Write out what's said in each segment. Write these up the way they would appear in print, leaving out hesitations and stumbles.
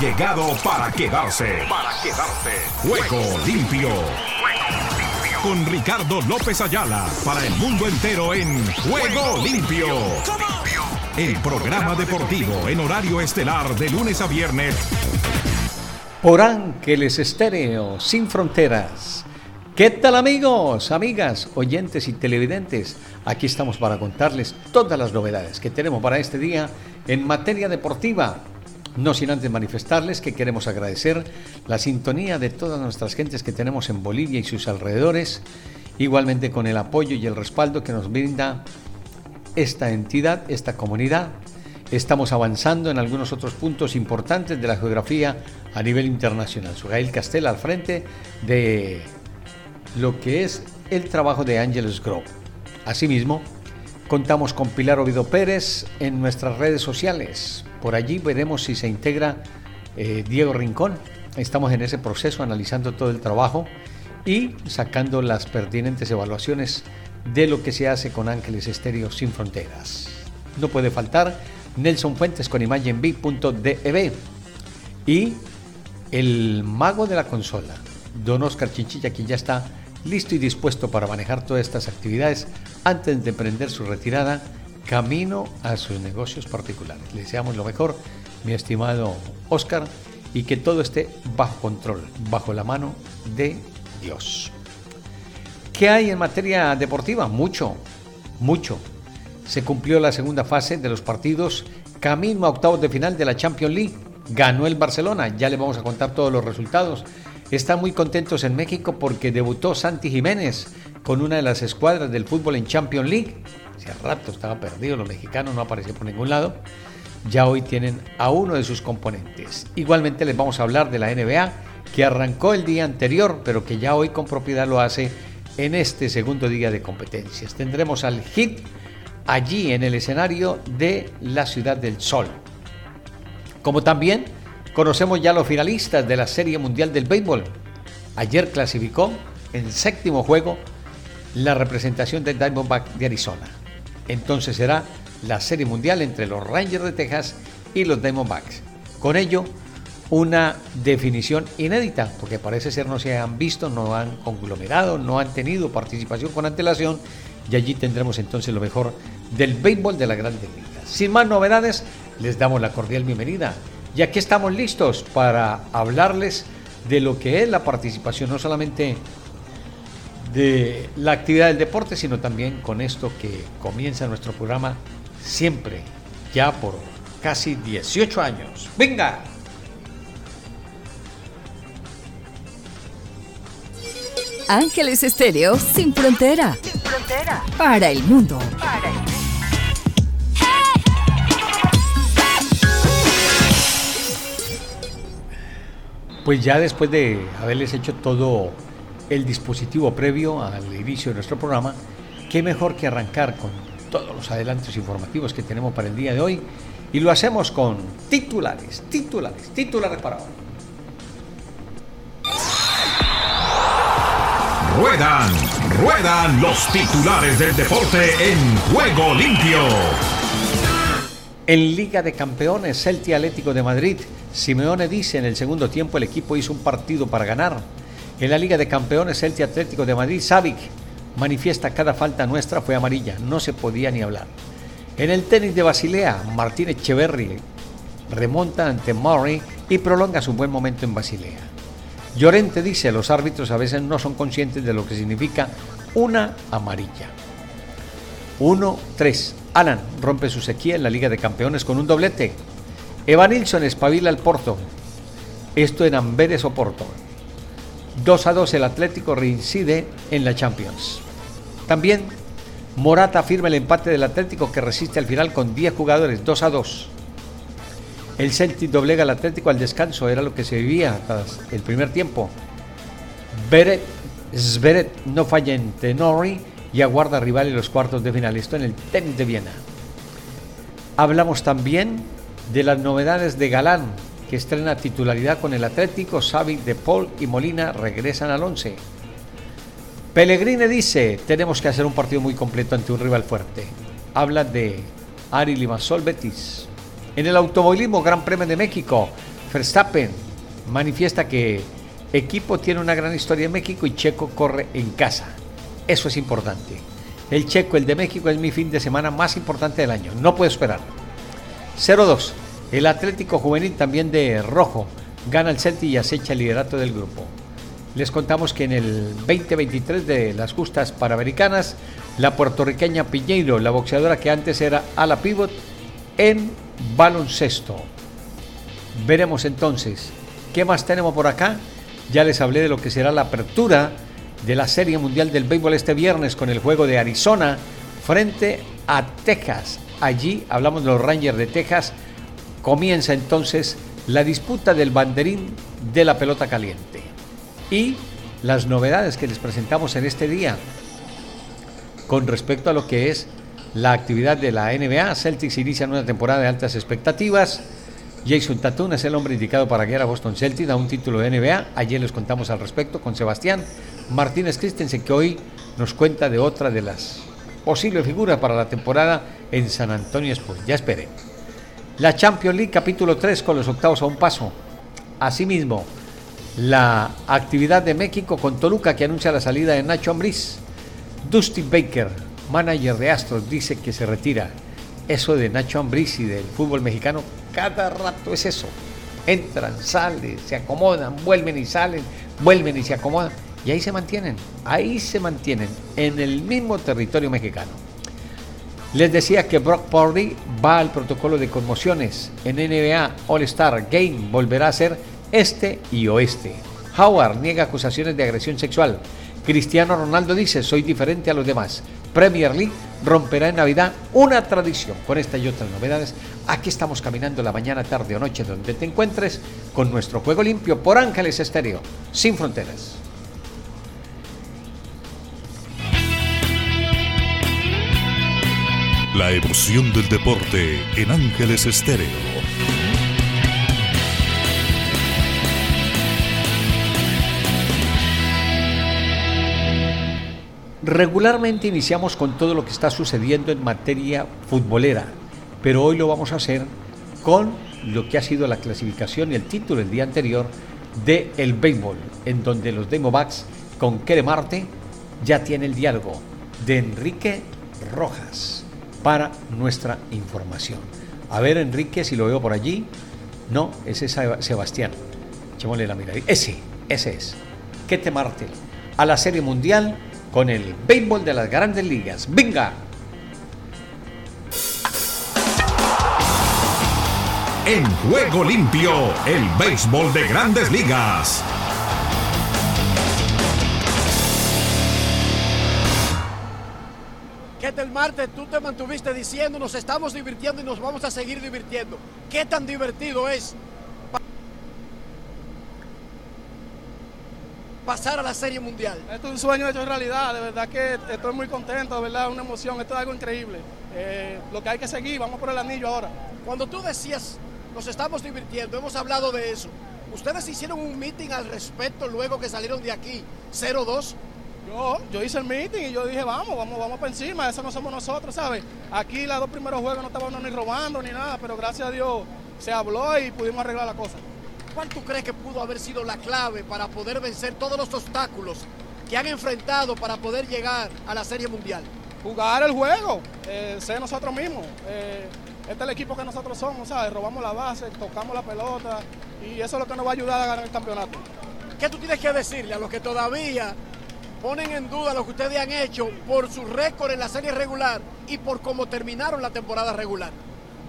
llegado para quedarse. Juego limpio. Con Ricardo López Ayala para el mundo entero en Juego Limpio. El programa deportivo en horario estelar de lunes a viernes. Por Ángeles Estéreo, sin fronteras. ¿Qué tal, amigos, amigas, oyentes y televidentes? Aquí estamos para contarles todas las novedades que tenemos para este día en materia deportiva. No sin antes manifestarles que queremos agradecer la sintonía de todas nuestras gentes que tenemos en Bolivia y sus alrededores, igualmente con el apoyo y el respaldo que nos brinda esta entidad, esta comunidad. Estamos avanzando en algunos otros puntos importantes de la geografía a nivel internacional. Sugail Castell al frente de lo que es el trabajo de Ángeles Group. Asimismo, contamos con Pilar Oviedo Pérez en nuestras redes sociales. Por allí veremos si se integra Diego Rincón. Estamos en ese proceso analizando todo el trabajo y sacando las pertinentes evaluaciones de lo que se hace con Ángeles Estéreo sin fronteras. No puede faltar Nelson Fuentes con imagenb.dev y el mago de la consola, don Oscar Chinchilla, que ya está listo y dispuesto para manejar todas estas actividades antes de emprender su retirada camino a sus negocios particulares. Le deseamos lo mejor, mi estimado Oscar, y que todo esté bajo control, bajo la mano de Dios. ¿Qué hay en materia deportiva? Mucho. Se cumplió la segunda fase de los partidos camino a octavos de final de la Champions League. Ganó el Barcelona, ya les vamos a contar todos los resultados. Están muy contentos en México porque debutó Santi Jiménez con una de las escuadras del fútbol en Champions League. Hace rato estaba perdido, los mexicanos no aparecían por ningún lado. Ya hoy tienen a uno de sus componentes. Igualmente les vamos a hablar de la NBA, que arrancó el día anterior, pero que ya hoy con propiedad lo hace en este segundo día de competencias. Tendremos al Heat allí en el escenario de la Ciudad del Sol. Como también conocemos ya los finalistas de la Serie Mundial del Béisbol. Ayer clasificó en séptimo juego la representación del Diamondbacks de Arizona. Entonces será la Serie Mundial entre los Rangers de Texas y los Diamondbacks. Con ello, una definición inédita, porque parece ser no se han visto, no han conglomerado, no han tenido participación con antelación, y allí tendremos entonces lo mejor del béisbol de la Grandes Ligas. Sin más novedades, les damos la cordial bienvenida. Y aquí estamos listos para hablarles de lo que es la participación, no solamente de la actividad del deporte, sino también con esto que comienza nuestro programa siempre, ya por casi 18 años. ¡Venga! Ángeles Estéreo sin frontera. Sin frontera. Para el mundo. Para el mundo. Pues ya después de haberles hecho todo el dispositivo previo al inicio de nuestro programa, qué mejor que arrancar con todos los adelantos informativos que tenemos para el día de hoy, y lo hacemos con titulares para hoy. Ruedan los titulares del deporte en Juego Limpio. En Liga de Campeones, Celta Atlético de Madrid. Simeone dice: en el segundo tiempo el equipo hizo un partido para ganar. En la Liga de Campeones, Celta Atlético de Madrid. Savic manifiesta: cada falta nuestra fue amarilla, no se podía ni hablar. En el tenis de Basilea, Martínez Echeverri remonta ante Murray y prolonga su buen momento en Basilea. Llorente dice: los árbitros a veces no son conscientes de lo que significa una amarilla. 1-3. Alan rompe su sequía en la Liga de Campeones con un doblete. Evanilson espabila al Porto. Esto en Amberes o Porto. 2-2 el Atlético reincide en la Champions. También Morata firma el empate del Atlético, que resiste al final con 10 jugadores. 2-2. El Celtic doblega al Atlético al descanso. Era lo que se vivía tras el primer tiempo. Zverev no falla en Tenori y aguarda rival en los cuartos de final. Esto en el tenis de Viena. Hablamos también de las novedades de Galán, que estrena titularidad con el Atlético. Savic, De Paul y Molina regresan al 11. Pellegrini dice: tenemos que hacer un partido muy completo ante un rival fuerte. Habla de Ari Limassol Betis. En el automovilismo, Gran Premio de México, Verstappen manifiesta que equipo tiene una gran historia en México y Checo corre en casa. Eso es importante. El Checo, el de México, es mi fin de semana más importante del año. No puedo esperar. 0-2. El Atlético Juvenil, también de rojo, gana el Celtic y acecha el liderato del grupo. Les contamos que en el 2023 de las justas Panamericanas, la puertorriqueña Piñeiro, la boxeadora que antes era ala pívot, en baloncesto. Veremos entonces qué más tenemos por acá. Ya les hablé de lo que será la apertura de la Serie Mundial del Béisbol este viernes con el juego de Arizona frente a Texas. Allí hablamos de los Rangers de Texas. Comienza entonces la disputa del banderín de la pelota caliente. Y las novedades que les presentamos en este día con respecto a lo que es la actividad de la NBA. Celtics inician una temporada de altas expectativas. Jason Tatum es el hombre indicado para guiar a Boston Celtics a un título de NBA. Ayer les contamos al respecto con Sebastián Martínez Christensen, que hoy nos cuenta de otra de las posibles figuras para la temporada en San Antonio Spurs. Ya esperen. La Champions League capítulo 3 con los octavos a un paso. Asimismo, la actividad de México con Toluca, que anuncia la salida de Nacho Ambriz. Dustin Baker, manager de Astros, dice que se retira. Eso de Nacho Ambriz y del fútbol mexicano, cada rato es eso. Entran, salen, se acomodan, vuelven y salen, vuelven y se acomodan. Y ahí se mantienen, en el mismo territorio mexicano. Les decía que Brock Purdy va al protocolo de conmociones. En NBA All-Star Game volverá a ser este y oeste. Howard niega acusaciones de agresión sexual. Cristiano Ronaldo dice: soy diferente a los demás. Premier League romperá en Navidad una tradición. Con esta y otras novedades, aquí estamos caminando la mañana, tarde o noche, donde te encuentres, con nuestro Juego Limpio por Ángeles Estéreo, sin fronteras. La emoción del deporte en Ángeles Estéreo. Regularmente iniciamos con todo lo que está sucediendo en materia futbolera, pero hoy lo vamos a hacer con lo que ha sido la clasificación y el título el día anterior de el béisbol, en donde los Diamondbacks con Ketel Marte ya tiene el diálogo de Enrique Rojas para nuestra información. A ver, Enrique, si lo veo por allí. No, ese es Sebastián. Echémosle la mirada. Ese es. Ketel Marte a la Serie Mundial con el béisbol de las Grandes Ligas. ¡Venga! En Juego Limpio, el béisbol de Grandes Ligas. Ketel Marte, tú te mantuviste diciendo, nos estamos divirtiendo y nos vamos a seguir divirtiendo. ¿Qué tan divertido es pasar a la Serie Mundial? Esto es un sueño hecho realidad, de verdad que estoy muy contento, de verdad, una emoción, esto es algo increíble. Lo que hay que seguir, vamos por el anillo ahora. Cuando tú decías, nos estamos divirtiendo, hemos hablado de eso, ¿ustedes hicieron un meeting al respecto luego que salieron de aquí, 0-2? Yo hice el meeting y yo dije, vamos para encima, eso no somos nosotros, ¿sabes? Aquí los dos primeros juegos no estábamos ni robando ni nada, pero gracias a Dios se habló y pudimos arreglar la cosa. ¿Cuál tú crees que pudo haber sido la clave para poder vencer todos los obstáculos que han enfrentado para poder llegar a la Serie Mundial? Jugar el juego, ser nosotros mismos. Este es el equipo que nosotros somos, ¿sabes? Robamos la base, tocamos la pelota y eso es lo que nos va a ayudar a ganar el campeonato. ¿Qué tú tienes que decirle a los que todavía ponen en duda lo que ustedes han hecho por su récord en la serie regular y por cómo terminaron la temporada regular?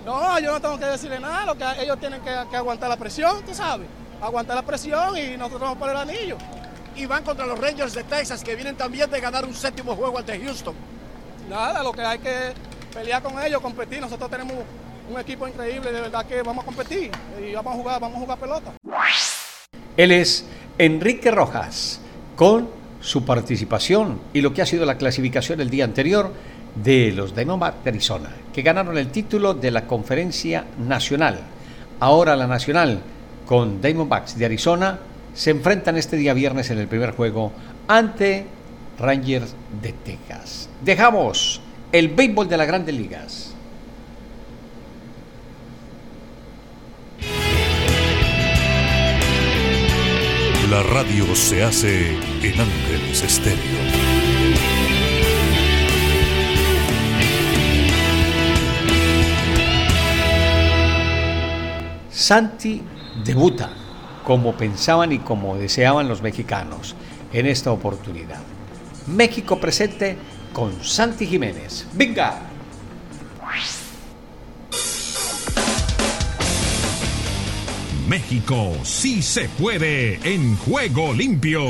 No, yo no tengo que decirle nada, lo que ellos tienen que aguantar la presión, tú sabes, aguantar la presión y nosotros vamos por el anillo. Y van contra los Rangers de Texas, que vienen también de ganar un 7º juego ante Houston. Nada, lo que hay que pelear con ellos, competir. Nosotros tenemos un equipo increíble, de verdad que vamos a competir y vamos a jugar pelota. Él es Enrique Rojas, con su participación y lo que ha sido la clasificación el día anterior de los Diamondbacks de Arizona, que ganaron el título de la Conferencia Nacional. Ahora la Nacional con Diamondbacks de Arizona se enfrentan este día viernes en el primer juego ante Rangers de Texas. Dejamos el béisbol de las Grandes Ligas. La radio se hace en Ángeles Estéreo. Santi debuta, como pensaban y como deseaban los mexicanos en esta oportunidad. México presente con Santi Jiménez. ¡Venga! México sí se puede en Juego Limpio.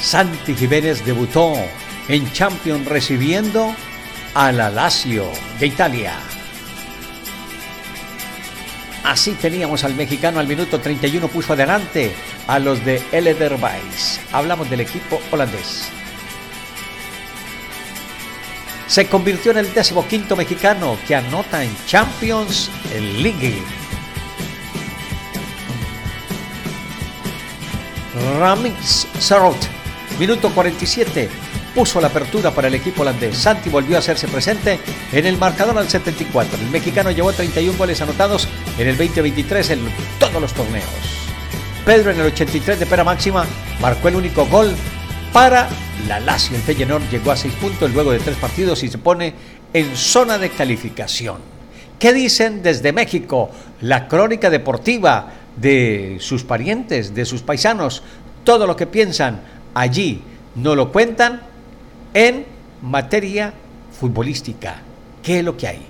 Santi Jiménez debutó en Champions recibiendo a la Lazio de Italia. Así teníamos al mexicano. Al minuto 31 puso adelante a los de Elderbais. Hablamos del equipo holandés. Se convirtió en el 15º mexicano que anota en Champions League. Ramiz Sarot, minuto 47, puso la apertura para el equipo holandés. Santi volvió a hacerse presente en el marcador al 74. El mexicano llevó 31 goles anotados en el 2023 en todos los torneos. Pedro en el 83 de pena máxima marcó el único gol para la Lazio. El Feyenoord llegó a 6 puntos luego de 3 partidos y se pone en zona de calificación. ¿Qué dicen desde México? La crónica deportiva de sus parientes, de sus paisanos. Todo lo que piensan allí no lo cuentan en materia futbolística. ¿Qué es lo que hay?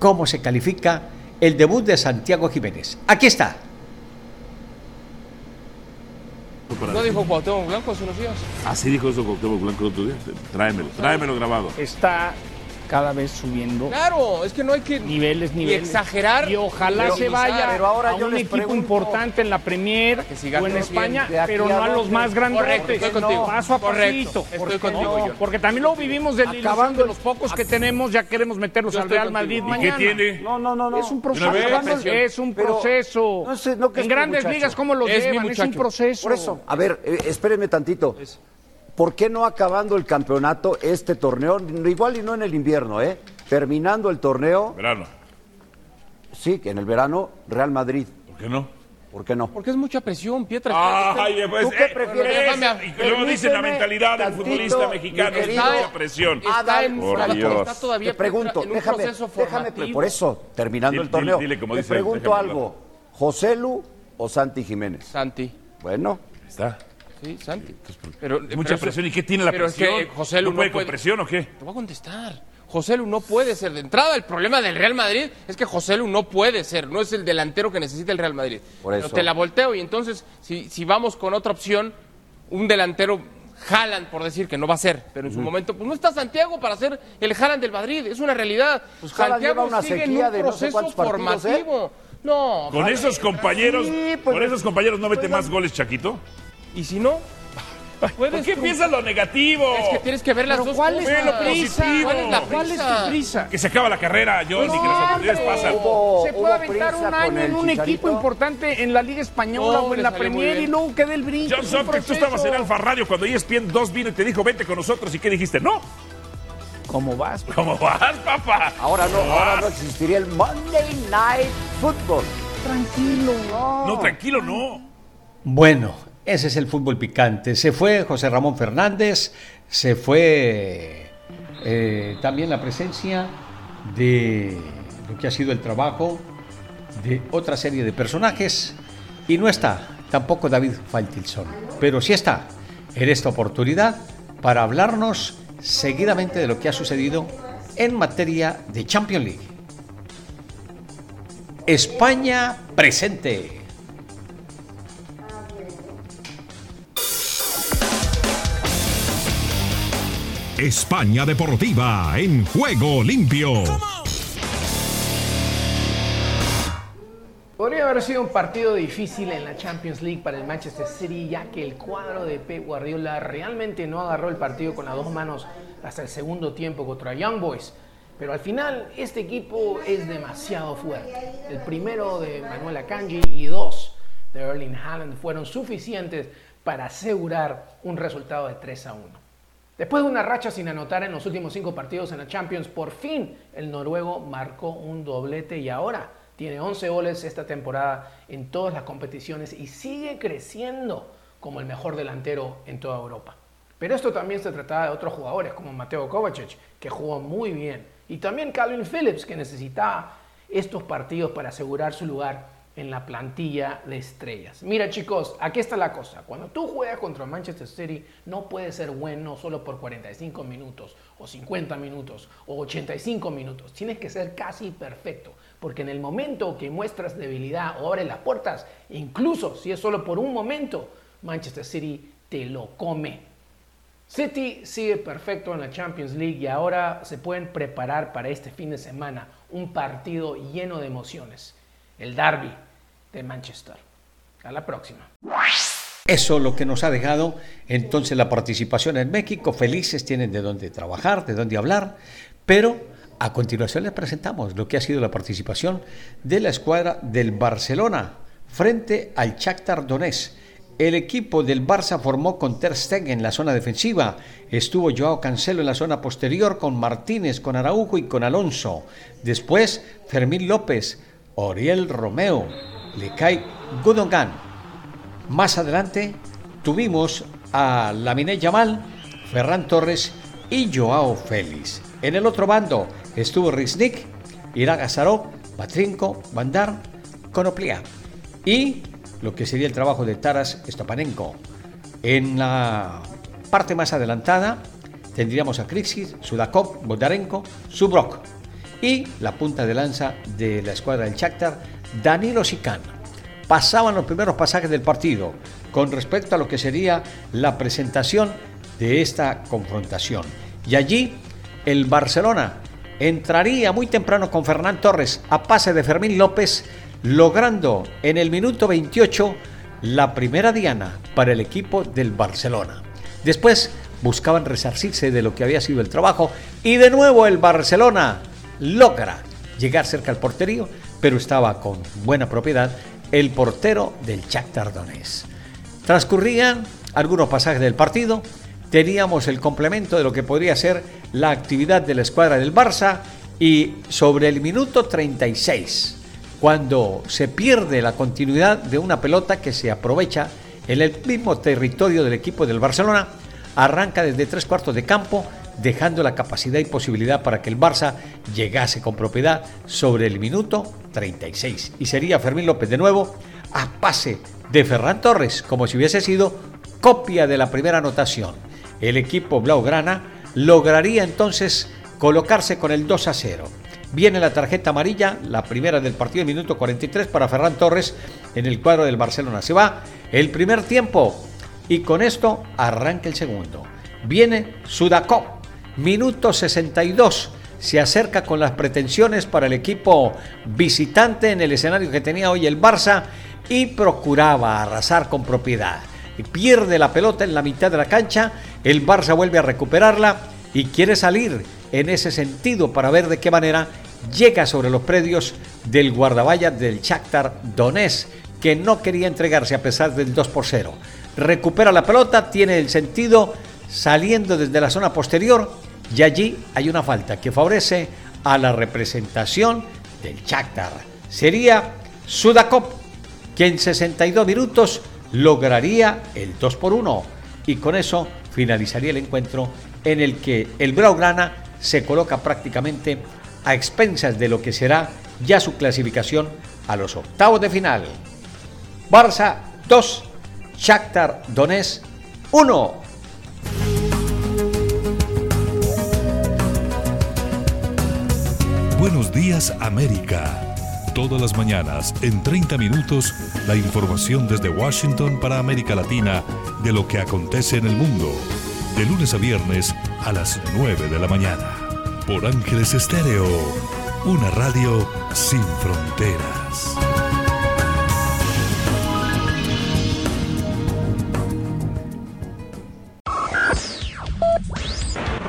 ¿Cómo se califica el debut de Santiago Jiménez? Aquí está. ¿No dijo Cuauhtémoc Blanco hace unos días? Así dijo eso Cuauhtémoc Blanco el otro día. Tráemelo grabado. Está cada vez subiendo. Claro, es que no hay que niveles. Y exagerar. Y ojalá pero, se vaya pero ahora a un equipo importante en la Premier o en España, pero no a los más grandes. Correcto, estoy contigo. Paso a pasito. Estoy contigo yo. Porque también lo vivimos de acabando los pocos que tenemos, ya queremos meterlos al Real Madrid mañana. ¿Y qué tiene? No. Es un proceso. Es un proceso. No sé, no, en grandes ligas, ¿cómo lo llevan? Es un proceso. Por eso, a ver, espérenme tantito. ¿Por qué no acabando el campeonato este torneo? Igual y no en el invierno, ¿eh? Terminando el torneo. Verano. Sí, que en el verano, Real Madrid. ¿Por qué no? ¿Por qué no? Porque es mucha presión, Pietra. Ay, pues, ¿tú qué prefieres? Y luego dicen la mentalidad del futbolista mexicano. Está mucha presión. Está todavía. Te pregunto, déjame, por eso, terminando el torneo. Te pregunto algo. ¿José Lu o Santi Jiménez? Santi. Bueno. Está. Sí, Santi. Pero, mucha presión. ¿Y qué tiene la presión? Es que José Lu no puede con presión o qué? Te voy a contestar. José Lu no puede ser. De entrada, el problema del Real Madrid es que José Lu no puede ser. No es el delantero que necesita el Real Madrid. Por eso. Pero te la volteo y entonces, si vamos con otra opción, un delantero Haaland, por decir que no va a ser, pero en su momento, pues no está Santiago para ser el Haaland del Madrid. Es una realidad. Pues Santiago sigue en un proceso formativo. No. Con esos compañeros, ¿no mete más goles, Chaquito? Y si no, ¿por qué piensas lo negativo? Es que tienes que ver las dos cosas. ¿Cuál es la prisa? Que se acaba la carrera, Jordi, que las oportunidades pasan. Se puede aventar un año en un equipo importante en la Liga Española o en la Premier y luego queda el brinco. Johnson, que tú estabas en Alfa Radio cuando ESPN 2 vino y te dijo, vente con nosotros, ¿y qué dijiste? No. ¿Cómo vas, papá? Ahora no existiría el Monday Night Football. Tranquilo, no. No, tranquilo, no. Bueno. Ese es el fútbol picante. Se fue José Ramón Fernández, se fue también la presencia de lo que ha sido el trabajo de otra serie de personajes y no está tampoco David Faitelson, pero sí está en esta oportunidad para hablarnos seguidamente de lo que ha sucedido en materia de Champions League. España presente. España Deportiva en Juego Limpio. Podría haber sido un partido difícil en la Champions League para el Manchester City, ya que el cuadro de Pep Guardiola realmente no agarró el partido con las dos manos hasta el segundo tiempo contra Young Boys. Pero al final este equipo es demasiado fuerte. El primero de Manuel Akanji y 2 de Erling Haaland fueron suficientes para asegurar un resultado de 3-1. Después de una racha sin anotar en los últimos 5 partidos en la Champions, por fin el noruego marcó un doblete y ahora Tiene 11 goles esta temporada en todas las competiciones y sigue creciendo como el mejor delantero en toda Europa. Pero esto también se trataba de otros jugadores como Mateo Kovacic, que jugó muy bien. Y también Calvin Phillips, que necesitaba estos partidos para asegurar su lugar en la plantilla de estrellas. Mira chicos, aquí está la cosa. Cuando tú juegas contra Manchester City, no puedes ser bueno solo por 45 minutos, o 50 minutos, o 85 minutos. Tienes que ser casi perfecto, porque en el momento que muestras debilidad o abres las puertas, incluso si es solo por un momento, Manchester City te lo come. City sigue perfecto en la Champions League y ahora se pueden preparar para este fin de semana un partido lleno de emociones. El derbi de Manchester. A la próxima. Eso es lo que nos ha dejado entonces la participación en México. Felices, tienen de dónde trabajar, de dónde hablar. Pero a continuación les presentamos lo que ha sido la participación de la escuadra del Barcelona frente al Shakhtar Donetsk. El equipo del Barça formó con Ter Stegen en la zona defensiva. Estuvo Joao Cancelo en la zona posterior con Martínez, con Araujo y con Alonso. Después Fermín López, Oriel Romeo, Lecai Gundogan. Más adelante tuvimos a Lamine Yamal, Ferran Torres y Joao Félix. En el otro bando estuvo Riznik, Irak Azarov, Matrinko, Bandar, Konoplia y lo que sería el trabajo de Taras Stepanenko. En la parte más adelantada tendríamos a Kriksis, Sudakov, Bondarenko, Zubrok y la punta de lanza de la escuadra del Shakhtar, Danilo Sicán. Pasaban los primeros pasajes del partido con respecto a lo que sería la presentación de esta confrontación. Y allí el Barcelona entraría muy temprano con Ferran Torres a pase de Fermín López, logrando en el minuto 28 la primera diana para el equipo del Barcelona. Después buscaban resarcirse de lo que había sido el trabajo y de nuevo el Barcelona logra llegar cerca al porterío, pero estaba con buena propiedad el portero del Shakhtar Donetsk. Transcurrían algunos pasajes del partido, teníamos el complemento de lo que podría ser la actividad de la escuadra del Barça y sobre el minuto 36... cuando se pierde la continuidad de una pelota que se aprovecha en el mismo territorio del equipo del Barcelona, arranca desde 3/4 de campo, dejando la capacidad y posibilidad para que el Barça llegase con propiedad sobre el minuto 36. Y sería Fermín López de nuevo a pase de Ferran Torres, como si hubiese sido copia de la primera anotación. El equipo blaugrana lograría entonces colocarse con el 2-0. Viene la tarjeta amarilla, la primera del partido, el minuto 43 para Ferran Torres en el cuadro del Barcelona. Se va el primer tiempo y con esto arranca el segundo. Viene Sudakov, minuto 62. Se acerca con las pretensiones para el equipo visitante en el escenario que tenía hoy el Barça y procuraba arrasar con propiedad. Pierde la pelota en la mitad de la cancha, el Barça vuelve a recuperarla y quiere salir en ese sentido para ver de qué manera llega sobre los predios del guardaballa del Shakhtar Donetsk, que no quería entregarse a pesar del 2-0. Recupera la pelota, tiene el sentido saliendo desde la zona posterior y allí hay una falta que favorece a la representación del Shakhtar. Sería Sudakov que en 62 minutos lograría el 2-1 y con eso finalizaría el encuentro en el que el blaugrana se coloca prácticamente a expensas de lo que será ya su clasificación a los octavos de final. Barça 2, Shakhtar Donetsk 1. Buenos días, América. Todas las mañanas, en 30 minutos, la información desde Washington para América Latina de lo que acontece en el mundo. De lunes a viernes a las 9 de la mañana. Por Ángeles Estéreo, una radio sin fronteras.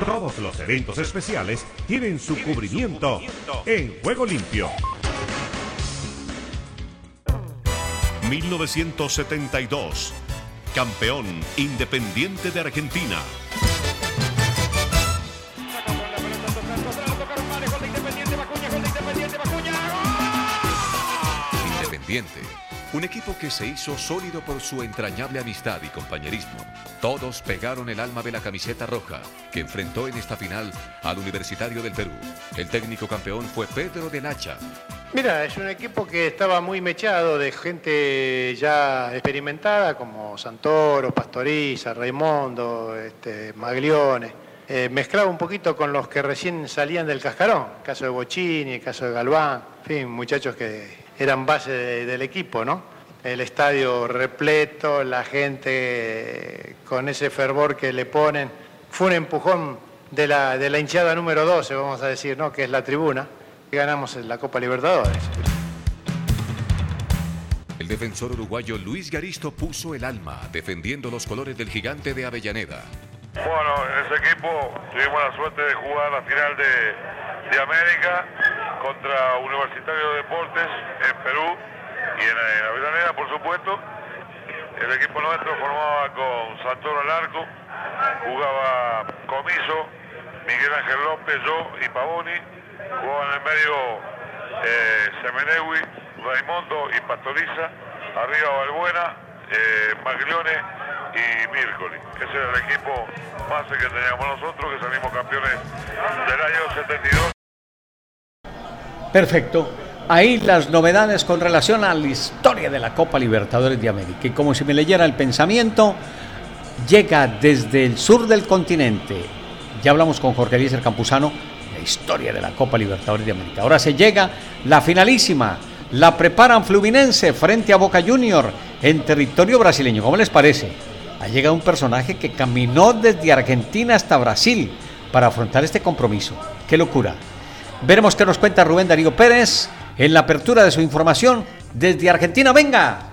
Todos los eventos especiales tienen su cubrimiento en Juego Limpio. 1972. Campeón Independiente de Argentina. Independiente, un equipo que se hizo sólido por su entrañable amistad y compañerismo. Todos pegaron el alma de la camiseta roja, que enfrentó en esta final al Universitario del Perú. El técnico campeón fue Pedro de Nacha. Mira, es un equipo que estaba muy mechado de gente ya experimentada, como Santoro, Pastoriza, Raimondo, Maglione. Mezclaba un poquito con los que recién salían del cascarón, el caso de Bochini, el caso de Galván, en fin, muchachos que eran base del equipo, ¿no? El estadio repleto, la gente con ese fervor que le ponen. Fue un empujón de la hinchada número 12, vamos a decir, ¿no? Que es la tribuna. Ganamos en la Copa Libertadores. El defensor uruguayo Luis Garisto puso el alma defendiendo los colores del Gigante de Avellaneda. Bueno, en ese equipo tuvimos la suerte de jugar la final de América contra Universitario de Deportes en Perú y en Avellaneda, por supuesto. El equipo nuestro formaba con Santoro al arco, jugaba Comiso, Miguel Ángel López, yo y Pavoni. Jugaba en el medio Semenewi, Raimondo y Pastoriza, arriba Valbuena, Maglione y Mircoli. Ese era el equipo base que teníamos nosotros, que salimos campeones del año 72. Perfecto. Ahí las novedades con relación a la historia de la Copa Libertadores de América. Y como si me leyera el pensamiento, llega desde el sur del continente. Ya hablamos con Jorge Eliezer Campuzano. Historia de la Copa Libertadores de América. Ahora se llega la finalísima. La preparan Fluminense frente a Boca Juniors en territorio brasileño. ¿Cómo les parece? Ha llegado un personaje que caminó desde Argentina hasta Brasil para afrontar este compromiso. ¡Qué locura! Veremos qué nos cuenta Rubén Darío Pérez en la apertura de su información desde Argentina. ¡Venga!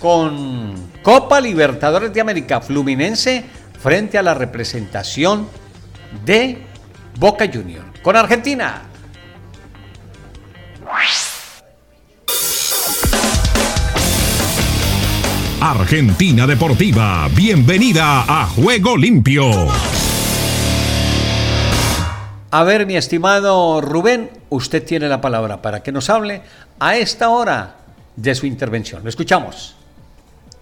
Con Copa Libertadores de América, Fluminense frente a la representación de Boca Juniors. Con Argentina. Argentina Deportiva, bienvenida a Juego Limpio. A ver, mi estimado Rubén, usted tiene la palabra para que nos hable a esta hora de su intervención. Lo escuchamos.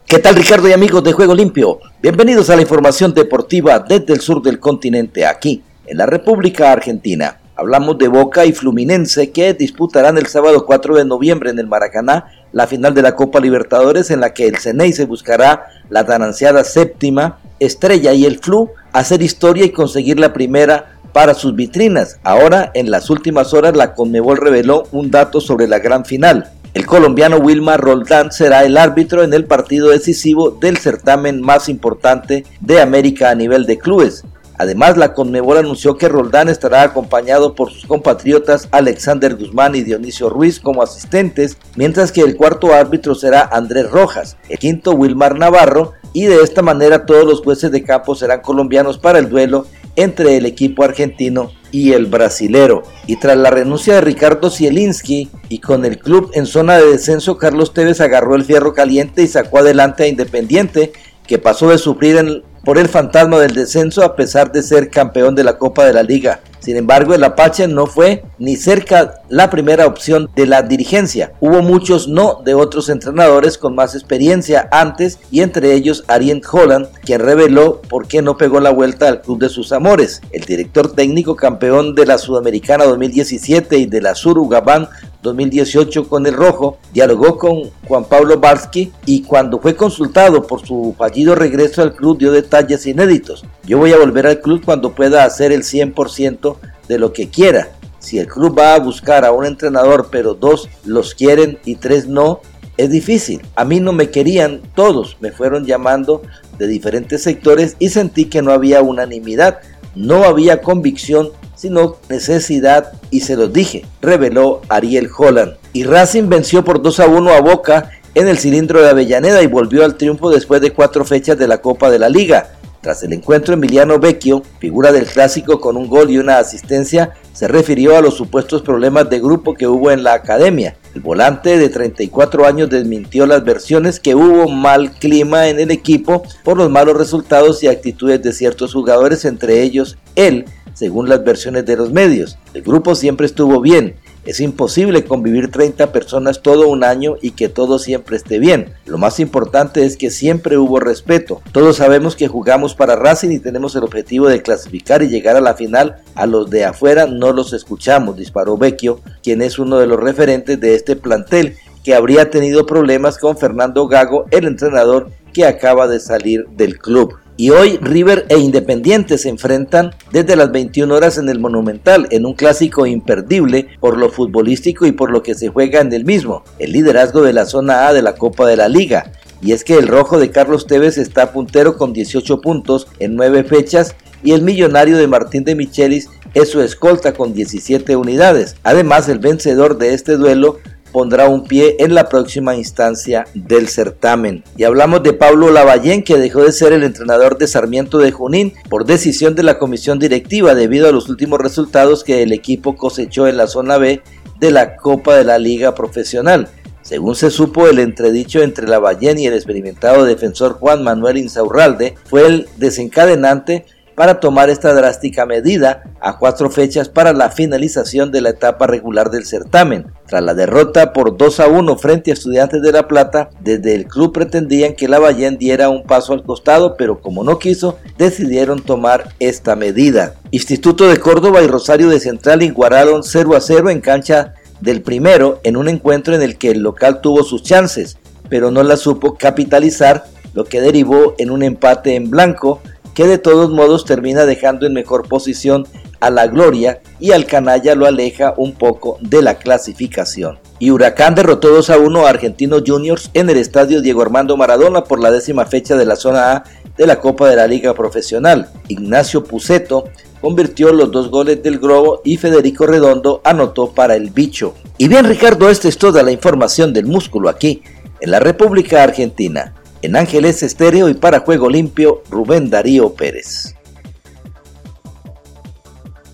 ¿Qué tal, Ricardo y amigos de Juego Limpio? Bienvenidos a la información deportiva desde el sur del continente, aquí en la República Argentina. Hablamos de Boca y Fluminense, que disputarán el sábado 4 de noviembre en el Maracaná la final de la Copa Libertadores, en la que el Ceney se buscará la tan ansiada séptima estrella y el Flu hacer historia y conseguir la primera para sus vitrinas. Ahora, en las últimas horas, la Conmebol reveló un dato sobre la gran final. El colombiano Wilmar Roldán será el árbitro en el partido decisivo del certamen más importante de América a nivel de clubes. Además, la Conmebol anunció que Roldán estará acompañado por sus compatriotas Alexander Guzmán y Dionisio Ruiz como asistentes, mientras que el cuarto árbitro será Andrés Rojas, el quinto Wilmar Navarro, y de esta manera todos los jueces de campo serán colombianos para el duelo entre el equipo argentino y el brasilero. Y tras la renuncia de Ricardo Zielinski y con el club en zona de descenso, Carlos Tevez agarró el fierro caliente y sacó adelante a Independiente, que pasó de sufrir por el fantasma del descenso a pesar de ser campeón de la Copa de la Liga. Sin embargo, el Apache no fue ni cerca la primera opción de la dirigencia. Hubo muchos no de otros entrenadores con más experiencia antes, y entre ellos Ariel Holland, quien reveló por qué no pegó la vuelta al club de sus amores. El director técnico campeón de la Sudamericana 2017 y de la Surugabán 2018 con el Rojo, dialogó con Juan Pablo Barsky, y cuando fue consultado por su fallido regreso al club dio detalles inéditos. Yo voy a volver al club cuando pueda hacer el 100% de lo que quiera. Si el club va a buscar a un entrenador pero 2 los quieren y 3 no, es difícil. A mí no me querían todos, me fueron llamando de diferentes sectores y sentí que no había unanimidad, no había convicción, sino necesidad, y se los dije, reveló Ariel Holland. Y Racing venció por 2-1 a Boca en el cilindro de Avellaneda y volvió al triunfo después de 4 fechas de la Copa de la Liga. Tras el encuentro, Emiliano Vecchio, figura del clásico con un gol y una asistencia, se refirió a los supuestos problemas de grupo que hubo en la academia. El volante de 34 años desmintió las versiones que hubo mal clima en el equipo por los malos resultados y actitudes de ciertos jugadores, entre ellos él, según las versiones de los medios. El grupo siempre estuvo bien, Es imposible convivir 30 personas todo un año y que todo siempre esté bien. Lo más importante es que siempre hubo respeto. Todos sabemos que jugamos para Racing y tenemos el objetivo de clasificar y llegar a la final. A los de afuera no los escuchamos, disparó Vecchio, quien es uno de los referentes de este plantel, que habría tenido problemas con Fernando Gago, el entrenador que acaba de salir del club. Y hoy River e Independiente se enfrentan desde las 21 horas en el Monumental, en un clásico imperdible por lo futbolístico y por lo que se juega en el mismo, el liderazgo de la zona A de la Copa de la Liga. Y es que el rojo de Carlos Tevez está puntero con 18 puntos en 9 fechas y el millonario de Martín de Michelis es su escolta con 17 unidades. Además, el vencedor de este duelo pondrá un pie en la próxima instancia del certamen. Y hablamos de Pablo Lavallén, que dejó de ser el entrenador de Sarmiento de Junín por decisión de la comisión directiva debido a los últimos resultados que el equipo cosechó en la zona B de la Copa de la Liga Profesional. Según se supo, el entredicho entre Lavallén y el experimentado defensor Juan Manuel Insaurralde fue el desencadenante para tomar esta drástica medida a 4 fechas para la finalización de la etapa regular del certamen. Tras la derrota por 2-1 frente a Estudiantes de La Plata, desde el club pretendían que Lavallén diera un paso al costado, pero como no quiso, decidieron tomar esta medida. Instituto de Córdoba y Rosario de Central igualaron 0-0 en cancha del primero, en un encuentro en el que el local tuvo sus chances, pero no las supo capitalizar, lo que derivó en un empate en blanco, que de todos modos termina dejando en mejor posición a la Gloria y al canalla lo aleja un poco de la clasificación. Y Huracán derrotó 2-1 a Argentinos Juniors en el estadio Diego Armando Maradona por la 10ª fecha de la zona A de la Copa de la Liga Profesional. Ignacio Puceto convirtió los 2 goles del Globo y Federico Redondo anotó para el Bicho. Y bien, Ricardo, esta es toda la información del músculo aquí en la República Argentina. En Ángeles Estéreo y para Juego Limpio, Rubén Darío Pérez.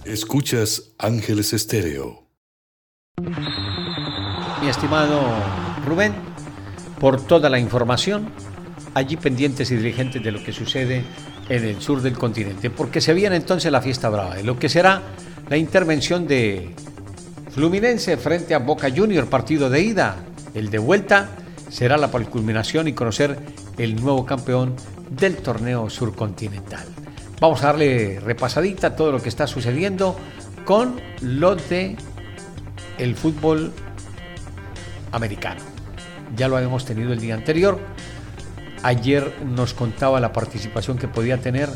Escuchas Ángeles Estéreo. Mi estimado Rubén, por toda la información, allí pendientes y dirigentes de lo que sucede en el sur del continente, porque se viene entonces la fiesta brava, de lo que será la intervención de Fluminense frente a Boca Juniors, partido de ida, el de vuelta será la culminación y conocer el nuevo campeón del torneo surcontinental. Vamos a darle repasadita a todo lo que está sucediendo con lo de el fútbol americano. Ya lo habíamos tenido el día anterior. Ayer nos contaba la participación que podía tener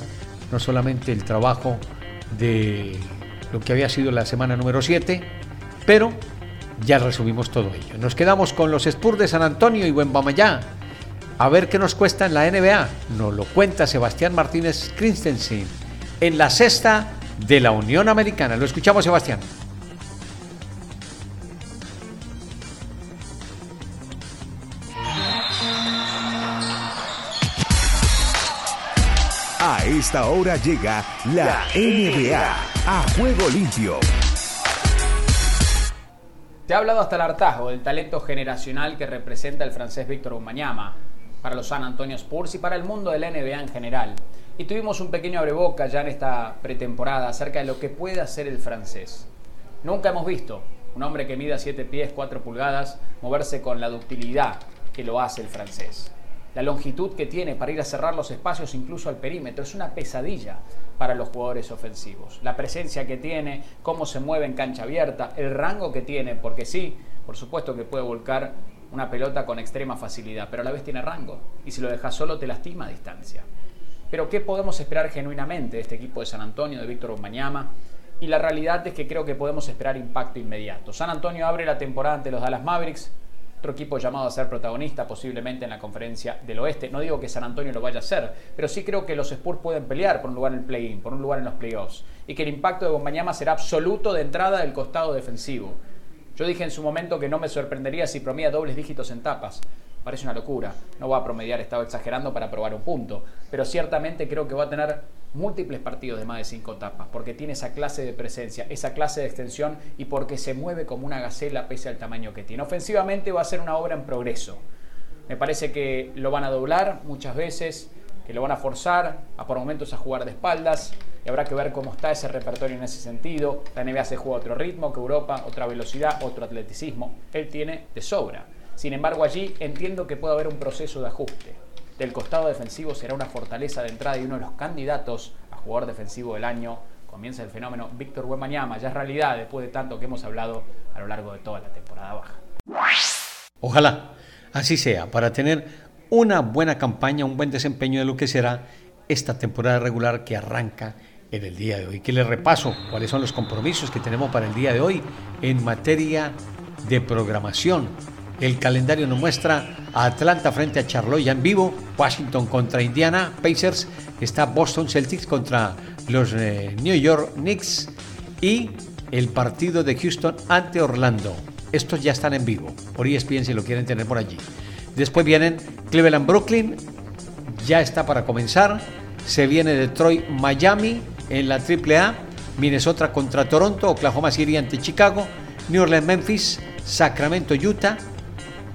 no solamente el trabajo de lo que había sido la semana número 7, pero ya resumimos todo ello. Nos quedamos con los Spurs de San Antonio y Wembamayá. A ver qué nos cuesta en la NBA. Nos lo cuenta Sebastián Martínez Christensen en la cesta de la Unión Americana. Lo escuchamos, Sebastián. A esta hora llega la NBA a Juego Limpio. Se ha hablado hasta el hartazgo del talento generacional que representa el francés Víctor Wembanyama para los San Antonio Spurs y para el mundo de la NBA en general. Y tuvimos un pequeño abreboca ya en esta pretemporada acerca de lo que puede hacer el francés. Nunca hemos visto un hombre que mida 7 pies, 4 pulgadas, moverse con la ductilidad que lo hace el francés. La longitud que tiene para ir a cerrar los espacios incluso al perímetro es una pesadilla para los jugadores ofensivos. La presencia que tiene, cómo se mueve en cancha abierta, el rango que tiene, porque sí, por supuesto que puede volcar una pelota con extrema facilidad, pero a la vez tiene rango y si lo dejas solo te lastima a distancia. Pero ¿qué podemos esperar genuinamente de este equipo de San Antonio, de Víctor Wembanyama? Y la realidad es que creo que podemos esperar impacto inmediato. San Antonio abre la temporada ante los Dallas Mavericks, otro equipo llamado a ser protagonista posiblemente en la Conferencia del Oeste. No digo que San Antonio lo vaya a hacer, pero sí creo que los Spurs pueden pelear por un lugar en el play-in, por un lugar en los playoffs, y que el impacto de Wembanyama será absoluto de entrada del costado defensivo. Yo dije en su momento que no me sorprendería si promedia dobles dígitos en tapas. Parece una locura, no va a promediar, estaba exagerando para probar un punto, pero ciertamente creo que va a tener múltiples partidos de más de 5 tapas, porque tiene esa clase de presencia, esa clase de extensión y porque se mueve como una gacela pese al tamaño que tiene. Ofensivamente va a ser una obra en progreso. Me parece que lo van a doblar muchas veces, que lo van a forzar a por momentos a jugar de espaldas, y habrá que ver cómo está ese repertorio en ese sentido. La NBA se juega a otro ritmo que Europa, otra velocidad, otro atleticismo. Él tiene de sobra. Sin embargo, allí entiendo que puede haber un proceso de ajuste. Del costado defensivo será una fortaleza de entrada y uno de los candidatos a jugador defensivo del año. Comienza el fenómeno Víctor Wembanyama, ya es realidad después de tanto que hemos hablado a lo largo de toda la temporada baja. Ojalá así sea, para tener una buena campaña, un buen desempeño de lo que será esta temporada regular que arranca en el día de hoy. Que les repaso cuáles son los compromisos que tenemos para el día de hoy en materia de programación. El calendario nos muestra a Atlanta frente a Charlotte ya en vivo, Washington contra Indiana Pacers, está Boston Celtics contra los New York Knicks y el partido de Houston ante Orlando. Estos ya están en vivo por ESPN si lo quieren tener por allí. Después vienen Cleveland Brooklyn, ya está para comenzar. Se viene Detroit Miami en la AAA, Minnesota contra Toronto, Oklahoma City ante Chicago, New Orleans Memphis, Sacramento Utah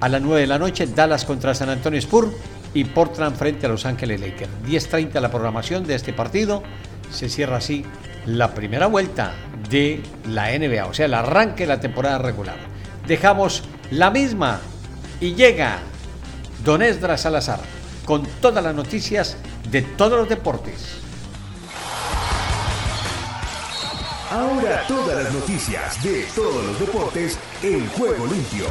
a las 9 de la noche, Dallas contra San Antonio Spurs y Portland frente a Los Ángeles Lakers. 10:30 la programación de este partido. Se cierra así la primera vuelta de la NBA, o sea, el arranque de la temporada regular. Dejamos la misma y llega Don Esdras Salazar con todas las noticias de todos los deportes. Ahora todas las noticias de todos los deportes en Juego Limpio.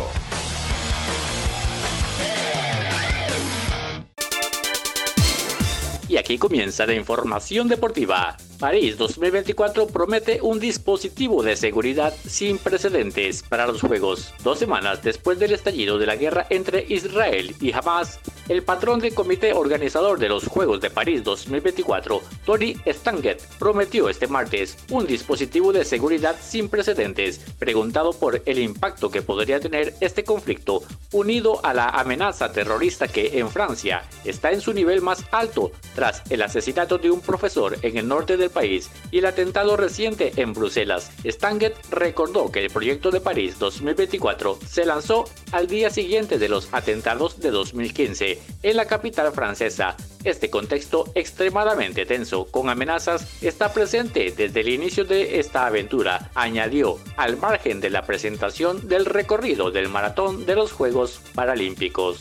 Y aquí comienza la información deportiva. París 2024 promete un dispositivo de seguridad sin precedentes para los Juegos. 2 semanas después del estallido de la guerra entre Israel y Hamas, el patrón del comité organizador de los Juegos de París 2024, Tony Stanguet, prometió este martes un dispositivo de seguridad sin precedentes. Preguntado por el impacto que podría tener este conflicto, unido a la amenaza terrorista que en Francia está en su nivel más alto tras el asesinato de un profesor en el norte del país y el atentado reciente en Bruselas, Stanguet recordó que el proyecto de París 2024 se lanzó al día siguiente de los atentados de 2015 en la capital francesa. Este contexto extremadamente tenso, con amenazas, está presente desde el inicio de esta aventura, añadió, al margen de la presentación del recorrido del maratón de los Juegos Paralímpicos.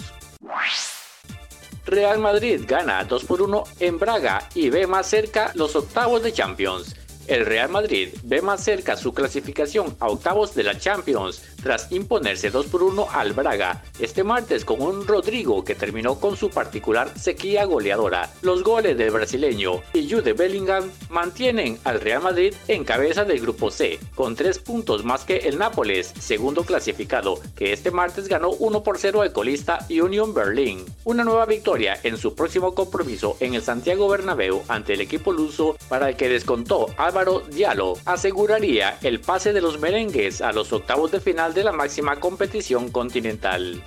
Real Madrid gana 2-1 en Braga y ve más cerca los octavos de Champions. El Real Madrid ve más cerca su clasificación a octavos de la Champions tras imponerse 2-1 al Braga este martes con un Rodrigo que terminó con su particular sequía goleadora. Los goles del brasileño y Jude Bellingham mantienen al Real Madrid en cabeza del grupo C con 3 puntos más que el Nápoles, segundo clasificado, que este martes ganó 1-0 al colista Union Berlin. Una nueva victoria en su próximo compromiso en el Santiago Bernabéu ante el equipo luso, para el que descontó Álvaro Diallo, aseguraría el pase de los merengues a los octavos de final de la máxima competición continental.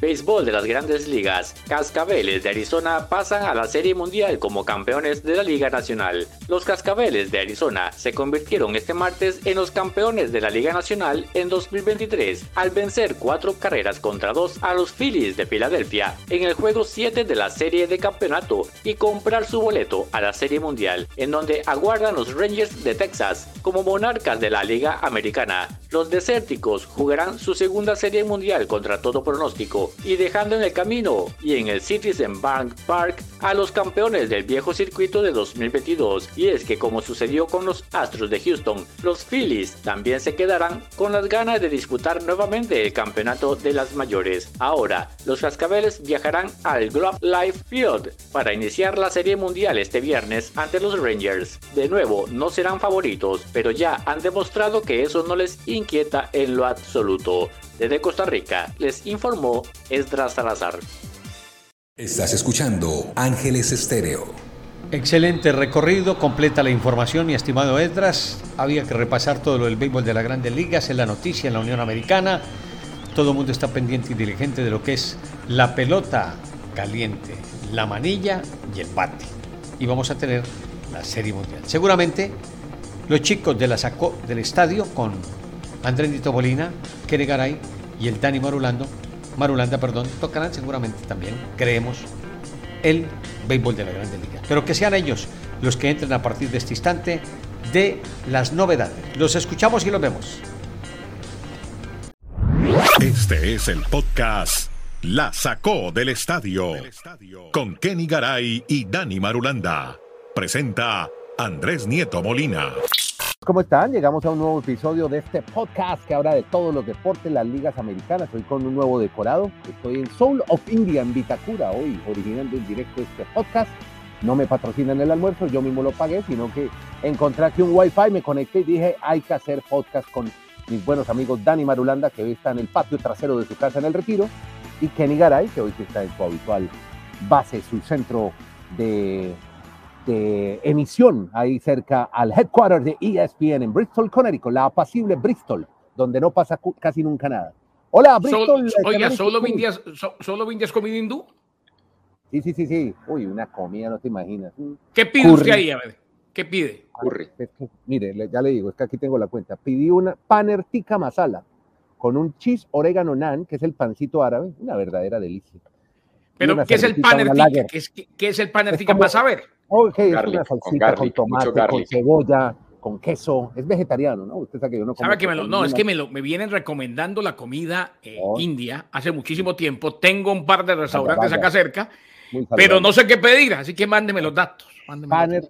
Béisbol de las Grandes Ligas. Cascabeles de Arizona pasan a la Serie Mundial como campeones de la Liga Nacional. Los Cascabeles de Arizona se convirtieron este martes en los campeones de la Liga Nacional en 2023 al vencer 4-2 a los Phillies de Filadelfia en el juego 7 de la serie de campeonato y comprar su boleto a la Serie Mundial, en donde aguardan los Rangers de Texas como monarcas de la Liga Americana. Los desérticos jugarán su segunda Serie Mundial contra todo pronóstico, y dejando en el camino y en el Citizen Bank Park a los campeones del viejo circuito de 2022. Y es que, como sucedió con los Astros de Houston, los Phillies también se quedarán con las ganas de disputar nuevamente el campeonato de las mayores. Ahora, los Cascabeles viajarán al Globe Life Field para iniciar la Serie Mundial este viernes ante los Rangers. De nuevo, no serán favoritos, pero ya han demostrado que eso no les inquieta en lo absoluto. Desde Costa Rica, les informó Esdras Salazar. Estás escuchando Ángeles Estéreo. Excelente recorrido, completa la información, mi estimado Esdras. Había que repasar todo lo del béisbol de las Grandes Ligas, en la noticia, en la Unión Americana. Todo el mundo está pendiente y diligente de lo que es la pelota caliente, la manilla y el bate. Y vamos a tener la Serie Mundial. Seguramente los chicos de la sacó del estadio con Andrés Nito Molina, Kere Garay y el Dani Marulanda, tocarán seguramente también, creemos, el béisbol de la Grande Liga. Pero que sean ellos los que entren a partir de este instante de las novedades. Los escuchamos y los vemos. Este es el podcast La Sacó del Estadio con Kenny Garay y Dani Marulanda. Presenta Andrés Nieto Molina. ¿Cómo están? Llegamos a un nuevo episodio de este podcast que habla de todos los deportes, las ligas americanas. Hoy con un nuevo decorado. Estoy en Soul of India, en Vitacura, hoy originando en directo este podcast. No me patrocinan el almuerzo, yo mismo lo pagué, sino que encontré aquí un wifi, me conecté y dije, hay que hacer podcast con mis buenos amigos Dani Marulanda, que hoy está en el patio trasero de su casa en El Retiro, y Kenny Garay, que hoy está en su habitual base, su centro de emisión, ahí cerca al headquarters de ESPN en Bristol, Connecticut, la apacible Bristol, donde no pasa casi nunca nada. Hola, Bristol. Oiga, ¿solo vendías comida hindú? Sí. Uy, una comida, no te imaginas. ¿Qué pide usted ahí? A ver, ¿qué pide? Curry. Es que, mire, ya le digo, es que aquí tengo la cuenta. Pedí una paneer tikka masala con un cheese orégano naan, que es el pancito árabe, una verdadera delicia. Pero, ¿qué es el paneer tikka? ¿Qué es el paneer tikka? Vas a ver. Okay, garlic, es una salsita con tomate, con cebolla, con queso. Es vegetariano, ¿no? Usted sabe que yo no como. ¿Sabe que me lo, no, es que me vienen recomendando la comida india hace muchísimo tiempo. Tengo un par de restaurantes acá cerca, pero no sé qué pedir, así que mándeme los datos. Paneer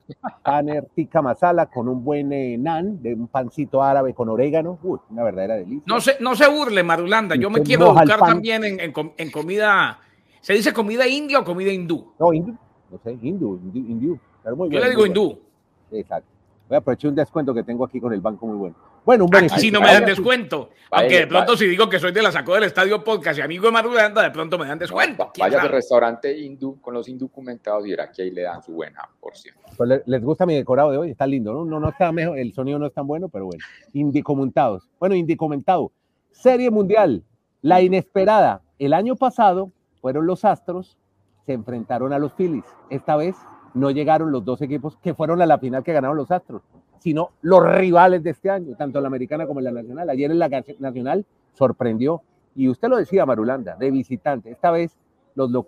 tikka masala con un buen naan, de un pancito árabe con orégano. Uy, una verdadera delicia. No se burle, Marulanda. Yo me quiero buscar también en comida. ¿Se dice comida india o comida hindú? No, hindú. No sé, hindú. Muy bien, yo le digo hindú. Bueno. Exacto. Voy a aprovechar un descuento que tengo aquí con el banco muy bueno. Bueno, un buen aquí sí no me dan descuento. Aunque de pronto si digo que soy de La Sacó del Estadio Podcast y amigo de Marulanda, de pronto me dan descuento. Vaya al restaurante hindú con los indocumentados y verá que ahí le dan su buena porción. Pues les gusta mi decorado de hoy, está lindo, ¿no? No está mejor, el sonido no es tan bueno, pero bueno. Indocumentados. Bueno, indocumentado. Serie Mundial, la inesperada. El año pasado fueron los Astros, se enfrentaron a los Phillies. Esta vez no llegaron los dos equipos que fueron a la final que ganaron los Astros, sino los rivales de este año, tanto la americana como la nacional. Ayer en la nacional sorprendió, y usted lo decía, Marulanda, de visitante. Esta vez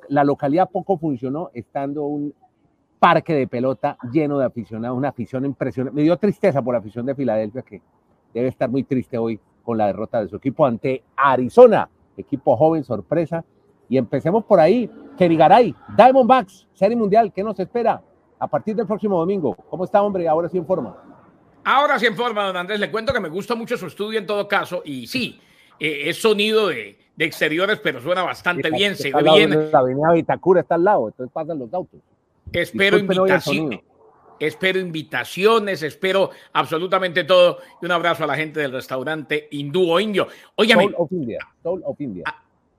la localidad poco funcionó, estando un parque de pelota lleno de aficionados, una afición impresionante. Me dio tristeza por la afición de Filadelfia, que debe estar muy triste hoy con la derrota de su equipo ante Arizona, equipo joven, sorpresa. Y empecemos por ahí, Kenny Garay, Diamondbacks, Serie Mundial, ¿qué nos espera a partir del próximo domingo? ¿Cómo está, hombre? Ahora sí en forma. Ahora sí en forma, don Andrés. Le cuento que me gusta mucho su estudio en todo caso, y sí, es sonido de exteriores, pero suena bastante bien, se ve bien. La avenida Vitacura está al lado, entonces pasan los autos. Espero invitaciones, espero absolutamente todo. Y un abrazo a la gente del restaurante hindú o indio. Óyame. Soul of India.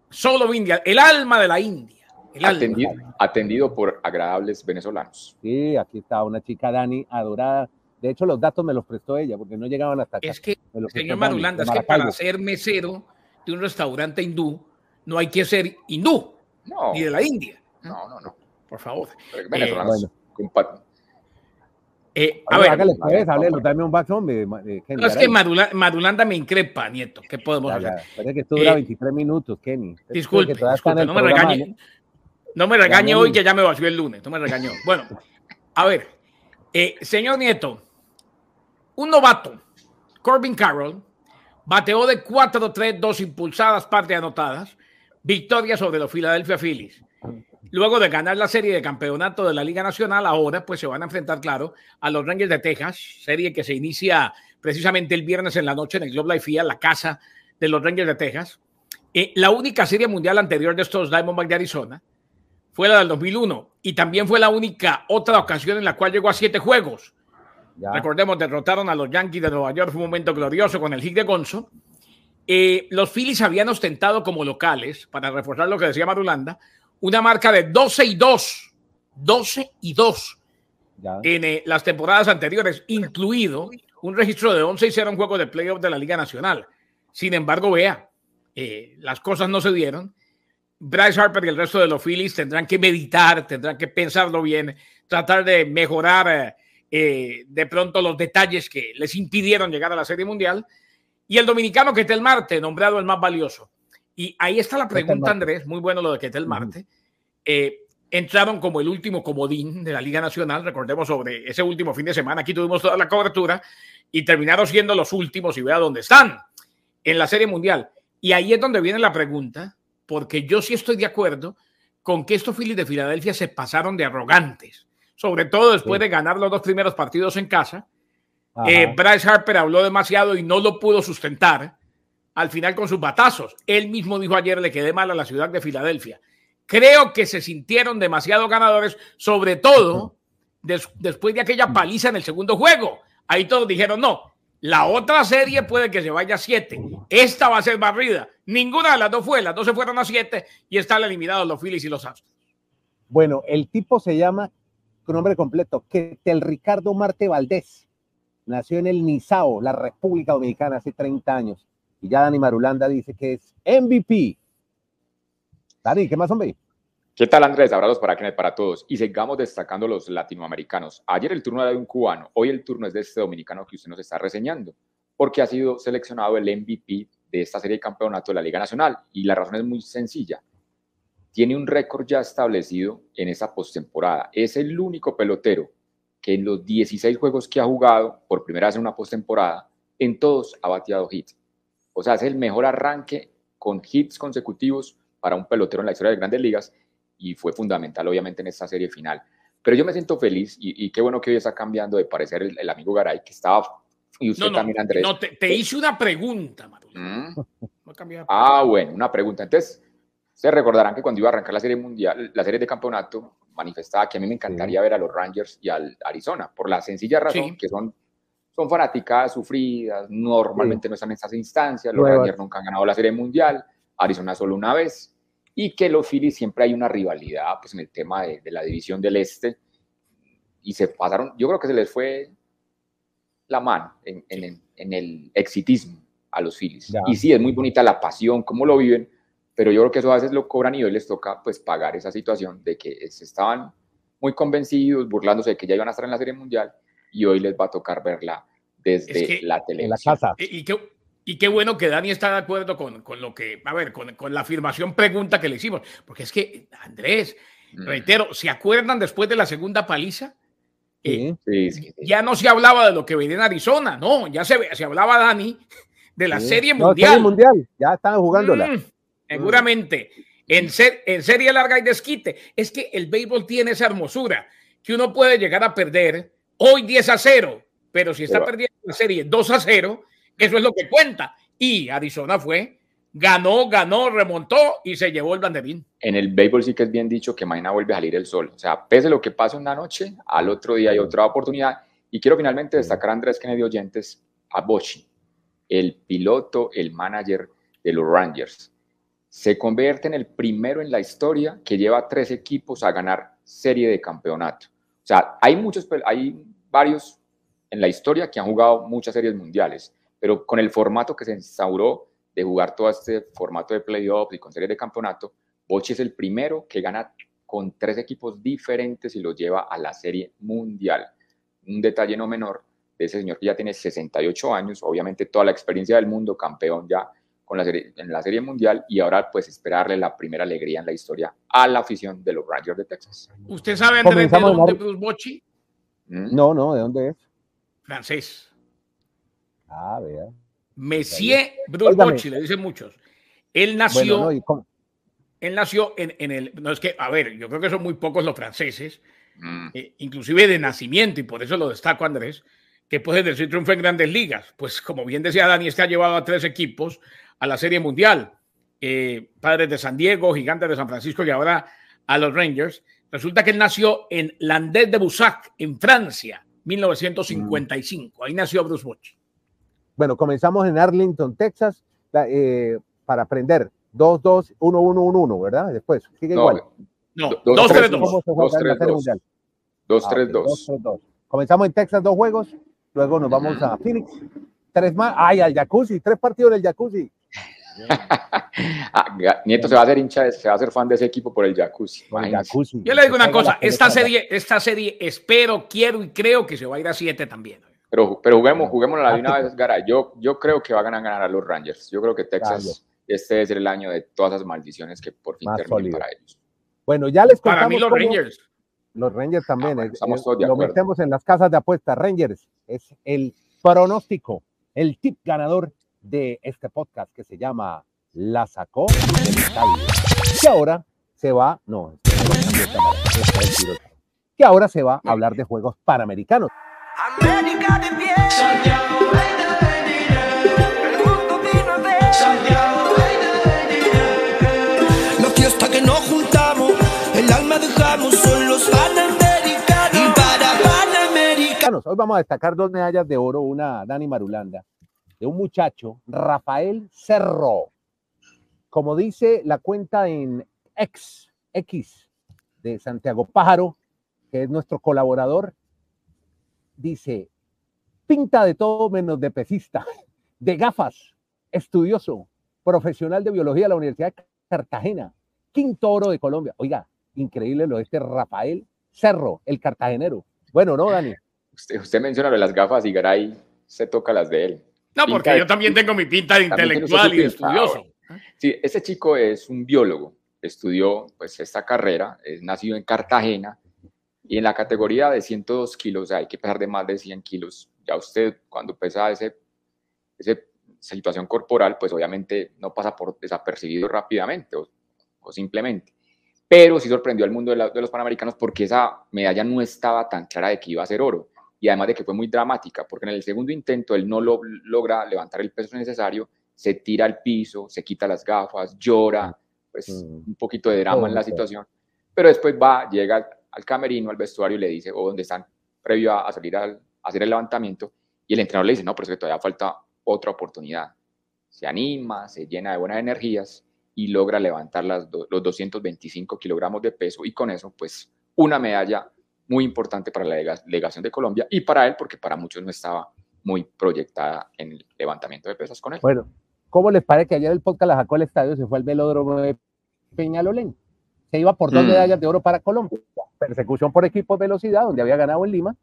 Solo India, el alma de la India. Atendido por agradables venezolanos. Sí, aquí está una chica, Dani, adorada. De hecho, los datos me los prestó ella, porque no llegaban hasta acá. Es que, señor Marulanda, es que para ser mesero de un restaurante hindú, no hay que ser hindú, no, ni de la India. No. Por favor. Venezolanos, compadre. A ver, hágale, dame un back, hombre. No, es que Marulanda me increpa, Nieto. ¿Qué podemos hacer? Parece que esto dura 23 minutos, Kenny. Disculpe, no me regañe. No me regañe hoy, que ya me vació el lunes. No me regañó. Bueno, a ver, señor Nieto, un novato, Corbin Carroll, bateó de 4-3, 2 impulsadas, parte anotadas, victoria sobre los Philadelphia Phillies. Luego de ganar la serie de campeonato de la Liga Nacional, ahora pues se van a enfrentar, claro, a los Rangers de Texas, serie que se inicia precisamente el viernes en la noche en el Globe Life Field, la casa de los Rangers de Texas. La única serie mundial anterior de estos Diamondbacks de Arizona fue la del 2001, y también fue la única otra ocasión en la cual llegó a 7 juegos. Ya. Recordemos, derrotaron a los Yankees de Nueva York, fue un momento glorioso con el hit de Gonzo. Los Phillies habían ostentado como locales, para reforzar lo que decía Marulanda, una marca de 12-2. 12-2 en las temporadas anteriores, incluido un registro de 11-0 en juegos de playoff de la Liga Nacional. Sin embargo, vea, las cosas no se dieron. Bryce Harper y el resto de los Phillies tendrán que meditar, tendrán que pensarlo bien, tratar de mejorar de pronto los detalles que les impidieron llegar a la Serie Mundial. Y el dominicano Ketel Marte, nombrado el más valioso. Y ahí está la pregunta, Andrés, muy bueno lo de Ketel Marte. entraban como el último comodín de la Liga Nacional. Recordemos sobre ese último fin de semana, aquí tuvimos toda la cobertura y terminaron siendo los últimos, y vea dónde están en la Serie Mundial. Y ahí es donde viene la pregunta, porque yo sí estoy de acuerdo con que estos Phillies de Filadelfia se pasaron de arrogantes, sobre todo después de ganar los dos primeros partidos en casa. Bryce Harper habló demasiado y no lo pudo sustentar al final con sus batazos. Él mismo dijo ayer, le quedé mal a la ciudad de Filadelfia. Creo que se sintieron demasiado ganadores, sobre todo después de aquella paliza en el segundo juego. Ahí todos dijeron, no, la otra serie puede que se vaya a 7. Esta va a ser barrida. Ninguna de las dos fue. Las dos se fueron a 7 y están eliminados los Phillies y los Astros. Bueno, el tipo se llama, con nombre completo, Ketel Ricardo Marte Valdés. Nació en el Nizao, la República Dominicana, hace 30 años. Y ya Dani Marulanda dice que es MVP. Dani, ¿qué más, hombre? ¿Qué tal, Andrés? Abrazos para Kenneth, para todos. Y sigamos destacando los latinoamericanos. Ayer el turno era de un cubano, hoy el turno es de este dominicano que usted nos está reseñando, porque ha sido seleccionado el MVP de esta serie de campeonato de la Liga Nacional. Y la razón es muy sencilla. Tiene un récord ya establecido en esa postemporada. Es el único pelotero que en los 16 juegos que ha jugado por primera vez en una postemporada, en todos ha bateado hit. O sea, es el mejor arranque con hits consecutivos para un pelotero en la historia de Grandes Ligas, y fue fundamental obviamente en esta serie final. Pero yo me siento feliz y qué bueno que hoy está cambiando de parecer el amigo Garay, que estaba, y usted también, Andrés. No, te hice una pregunta, Maru. Bueno, una pregunta. Entonces, se recordarán que cuando iba a arrancar la serie mundial, la serie de campeonato, manifestaba que a mí me encantaría ver a los Rangers y al Arizona, por la sencilla razón que son fanaticadas, sufridas, normalmente no están en estas instancias, los Rangers nunca han ganado la serie mundial, Arizona solo una vez, y que los Phillies siempre hay una rivalidad pues, en el tema de la división del este, y se pasaron, yo creo que se les fue la mano en el exitismo a los Phillies, y sí, es muy bonita la pasión, cómo lo viven, pero yo creo que eso a veces lo cobran y hoy les toca pues, pagar esa situación de que se estaban muy convencidos, burlándose de que ya iban a estar en la serie mundial, y hoy les va a tocar verla desde la televisión. La casa. Y qué bueno que Dani está de acuerdo con lo que, a ver, con la afirmación pregunta que le hicimos. Porque es que, Andrés, reitero, ¿se acuerdan después de la segunda paliza? Ya no se hablaba de lo que venía en Arizona, no, ya se hablaba, Dani, de la Serie Mundial. Serie Mundial, ya estaban jugándola. Seguramente, en serie larga y desquite. Es que el béisbol tiene esa hermosura, que uno puede llegar a perder hoy 10-0, pero si está perdiendo la serie 2-0, eso es lo que cuenta. Y Arizona fue, ganó, remontó y se llevó el banderín. En el béisbol sí que es bien dicho que mañana vuelve a salir el sol. O sea, pese lo que pasa una noche, al otro día hay otra oportunidad. Y quiero finalmente destacar, Andrés Kennedy oyentes, a Bochy, el piloto, el manager de los Rangers. Se convierte en el primero en la historia que lleva 3 equipos a ganar serie de campeonato. O sea, hay varios en la historia que han jugado muchas series mundiales, pero con el formato que se instauró de jugar todo este formato de playoffs y con series de campeonato, Bochy es el primero que gana con 3 equipos diferentes y los lleva a la serie mundial. Un detalle no menor de ese señor que ya tiene 68 años, obviamente toda la experiencia del mundo, campeón ya con en la serie mundial, y ahora pues esperarle la primera alegría en la historia a la afición de los Rangers de Texas. ¿Usted sabe, Andrés, de dónde es Bochy? No, ¿de dónde es? Francés. Vea. Messier Bruce Bochy, le dicen muchos. Él nació, en el... No, es que, a ver, yo creo que son muy pocos los franceses, inclusive de nacimiento, y por eso lo destaco, Andrés, que puede decir triunfo en Grandes Ligas. Pues como bien decía Dani, este ha llevado a 3 equipos a la Serie Mundial, Padres de San Diego, Gigantes de San Francisco y ahora a los Rangers. Resulta que él nació en Landais de Bussac, en Francia, 1955. Ahí nació Bruce Bochy. Bueno, comenzamos en Arlington, Texas, para aprender 2-2-1-1-1-1, ¿verdad? Después, sigue igual. No, 2-3-2. 2-3-2. 2-3-2. Comenzamos en Texas 2 juegos, luego nos vamos a Phoenix, 3 más. ¡Ay, al jacuzzi! 3 partidos en el jacuzzi. Nieto se va a hacer hincha, se va a hacer fan de ese equipo por el jacuzzi. Yo le digo una cosa, esta serie espero, quiero y creo que se va a ir a 7 también. Pero juguemos la de una vez, Garay. Yo creo que van a ganar a los Rangers. Yo creo que Texas, este es el año de todas las maldiciones que por fin termina para ellos. Bueno, ya les contamos. Para mí los Rangers. Los Rangers también. Lo metemos en las casas de apuestas. Rangers es el pronóstico, el tip ganador de este podcast que se llama La Sacó del Estadio. Que ahora se va, no, que ahora se va a hablar de Juegos Panamericanos. América de pie. No quiero hasta que nos juntamos, el alma dejamos, son los panamericanos. Para panamericanos. Hoy vamos a destacar 2 medallas de oro, una Dani Marulanda, de un muchacho, Rafael Cerro. Como dice la cuenta en X de Santiago Pájaro, que es nuestro colaborador, dice, pinta de todo menos de pesista, de gafas, estudioso, profesional de biología de la Universidad de Cartagena, 5º oro de Colombia. Oiga, increíble lo de este Rafael Cerro, el cartagenero. Bueno, ¿no, Dani? Usted menciona lo de las gafas y Garay se toca las de él. No, porque yo también tengo mi pinta de intelectual y estudioso. Sí, ese chico es un biólogo, estudió pues esta carrera, es nacido en Cartagena y en la categoría de 102 kilos hay que pesar de más de 100 kilos. Ya usted cuando pesa esa situación corporal, pues obviamente no pasa por desapercibido rápidamente o simplemente. Pero sí sorprendió al mundo de los Panamericanos porque esa medalla no estaba tan clara de que iba a ser oro. Y además de que fue muy dramática, porque en el segundo intento él no logra levantar el peso necesario, se tira al piso, se quita las gafas, llora, pues un poquito de drama en la situación, pero después va, llega al camerino, al vestuario y le dice, donde están previo a salir a hacer el levantamiento, y el entrenador le dice, no, pero es que todavía falta otra oportunidad. Se anima, se llena de buenas energías y logra levantar los 225 kilogramos de peso y con eso, pues, una medalla muy importante para la delegación de Colombia y para él, porque para muchos no estaba muy proyectada en el levantamiento de pesas con él. Bueno, ¿cómo les parece que ayer el podcast La Sacó del Estadio se fue al velódromo de Peñalolén? Se iba por 2 medallas de oro para Colombia. Persecución por equipos velocidad, donde había ganado en Lima,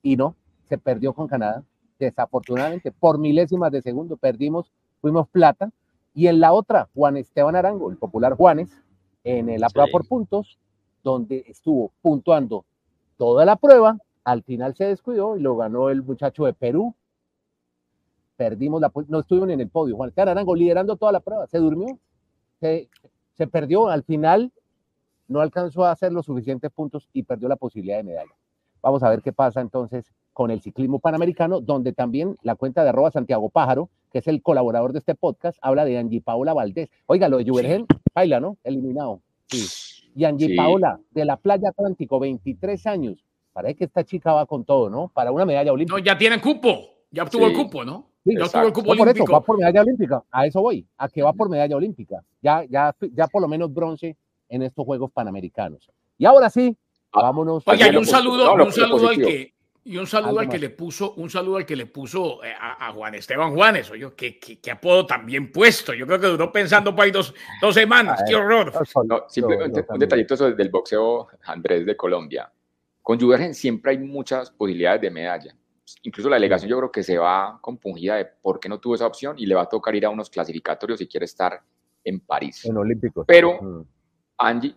y no, se perdió con Canadá. Desafortunadamente, por milésimas de segundo perdimos, fuimos plata, y en la otra, Juan Esteban Arango, el popular Juanes, en la prueba por puntos, donde estuvo puntuando toda la prueba, al final se descuidó y lo ganó el muchacho de Perú. Perdimos no estuvieron en el podio. Juan Esteban Arango liderando toda la prueba, se durmió, se perdió, al final no alcanzó a hacer los suficientes puntos y perdió la posibilidad de medalla. Vamos a ver qué pasa entonces con el ciclismo panamericano, donde también la cuenta de @SantiagoPájaro, que es el colaborador de este podcast, habla de Angie Paola Valdés. Oiga, lo de Juvergen, baila, ¿no? Eliminado. Sí. Y Angie Paola, de la Playa Atlántico, 23 años. Parece que esta chica va con todo, ¿no? Para una medalla olímpica. No, ya tiene cupo. Ya obtuvo el cupo, ¿no? Sí, ya obtuvo el cupo olímpico. Por eso, va por medalla olímpica. A eso voy, a que va por medalla olímpica. Ya por lo menos bronce en estos Juegos Panamericanos. Y ahora sí, vámonos. Oye, y un saludo al que le puso a Juan Esteban Juanes, oye, que apodo también puesto. Yo creo que duró pensando para ahí 2 semanas. ¡Qué horror! Simplemente un detallito del boxeo Andrés de Colombia. Con Juvergen siempre hay muchas posibilidades de medalla. Incluso la delegación yo creo que se va compungida de por qué no tuvo esa opción y le va a tocar ir a unos clasificatorios si quiere estar en París. En Olímpicos. Pero Angie,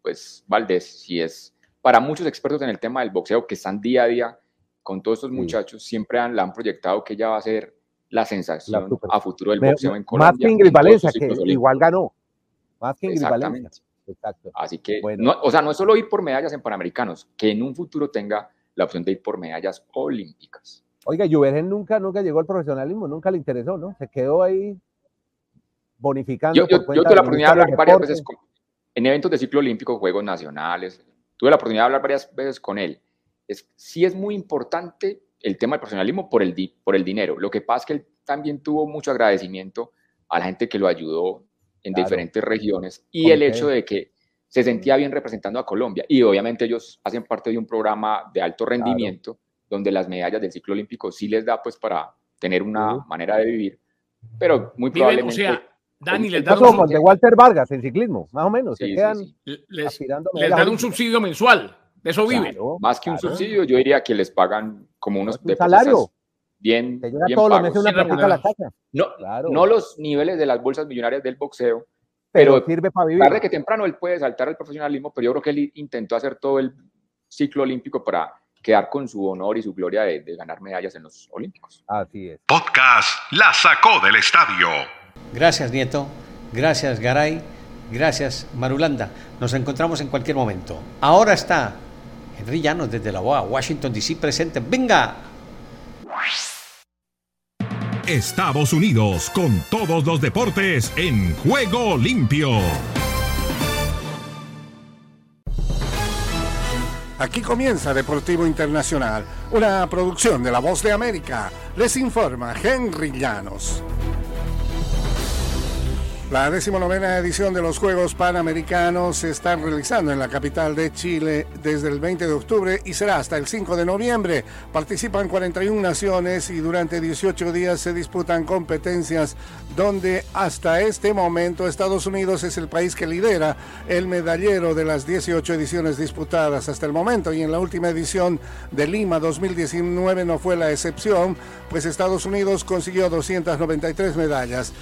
pues Valdés, sí es... Para muchos expertos en el tema del boxeo que están día a día con todos estos muchachos, siempre la han proyectado que ella va a ser la sensación a futuro del boxeo en Colombia. Más que Ingrid Valencia, que igual ganó. Más que Ingrid Valencia. Exacto. Así que, bueno. No es solo ir por medallas en Panamericanos, que en un futuro tenga la opción de ir por medallas olímpicas. Oiga, Juvergen nunca llegó al profesionalismo, nunca le interesó, ¿no? Se quedó ahí bonificando. Yo tuve la oportunidad de hablar varias veces en eventos de ciclo olímpico, Juegos Nacionales. Tuve la oportunidad de hablar varias veces con él. Sí es muy importante el tema del profesionalismo por el dinero. Lo que pasa es que él también tuvo mucho agradecimiento a la gente que lo ayudó en diferentes regiones y el hecho de que se sentía bien representando a Colombia. Y obviamente ellos hacen parte de un programa de alto rendimiento donde las medallas del ciclo olímpico sí les da pues para tener una manera de vivir. Pero muy probablemente... Dani, les dan como de Walter Vargas en ciclismo, más o menos. Sí, quedan les dan un subsidio mensual, de eso viven. Claro, más que un subsidio, yo diría que les pagan como unos salario. Bien, te llega bien todos los meses una platica a la casa. No, no los niveles de las bolsas millonarias del boxeo, Pero sirve para vivir. Tarde que temprano él puede saltar al profesionalismo, pero yo creo que él intentó hacer todo el ciclo olímpico para quedar con su honor y su gloria de ganar medallas en los Olímpicos. Así es. Podcast La Sacó del Estadio. Gracias, Nieto. Gracias, Garay. Gracias, Marulanda. Nos encontramos en cualquier momento. Ahora está Henry Llanos desde La Boa, Washington D.C. presente. ¡Venga! Estados Unidos con todos los deportes en Juego Limpio. Aquí comienza Deportivo Internacional, una producción de La Voz de América. Les informa Henry Llanos. La 19ª edición de los Juegos Panamericanos se está realizando en la capital de Chile desde el 20 de octubre y será hasta el 5 de noviembre. Participan 41 naciones y durante 18 días se disputan competencias donde hasta este momento Estados Unidos es el país que lidera el medallero de las 18 ediciones disputadas hasta el momento, y en la última edición de Lima 2019 no fue la excepción, pues Estados Unidos consiguió 293 medallas.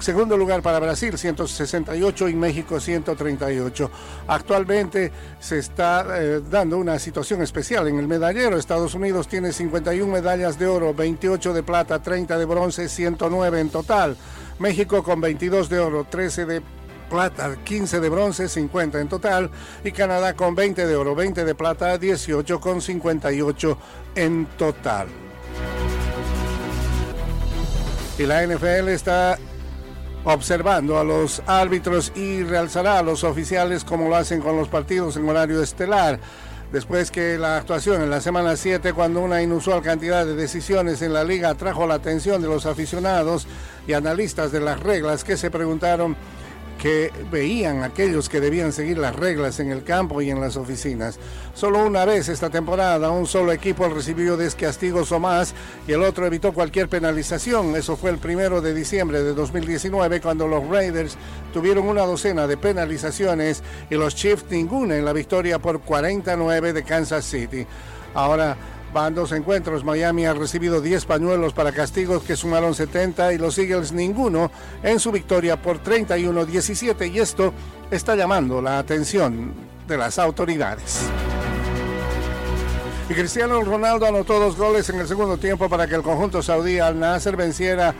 Segundo lugar para Brasil, 168, y México, 138. Actualmente se está dando una situación especial en el medallero. Estados Unidos tiene 51 medallas de oro, 28 de plata, 30 de bronce, 109 en total. México con 22 de oro, 13 de plata, 15 de bronce, 50 en total, y Canadá con 20 de oro, 20 de plata, 18 con 58 en total. Y la NFL está observando a los árbitros y realzará a los oficiales como lo hacen con los partidos en horario estelar. Después que la actuación en la semana 7, cuando una inusual cantidad de decisiones en la liga atrajo la atención de los aficionados y analistas de las reglas, que se preguntaron que veían aquellos que debían seguir las reglas en el campo y en las oficinas. Solo una vez esta temporada, un solo equipo recibió 10 castigos o más y el otro evitó cualquier penalización. Eso fue el 1 de diciembre de 2019, cuando los Raiders tuvieron una docena de penalizaciones y los Chiefs ninguna en la victoria por 49 de Kansas City. Ahora van 2 encuentros. Miami ha recibido 10 pañuelos para castigos que sumaron 70 y los Eagles ninguno en su victoria por 31-17, y esto está llamando la atención de las autoridades. Y Cristiano Ronaldo anotó 2 goles en el segundo tiempo para que el conjunto saudí Al Nasser venciera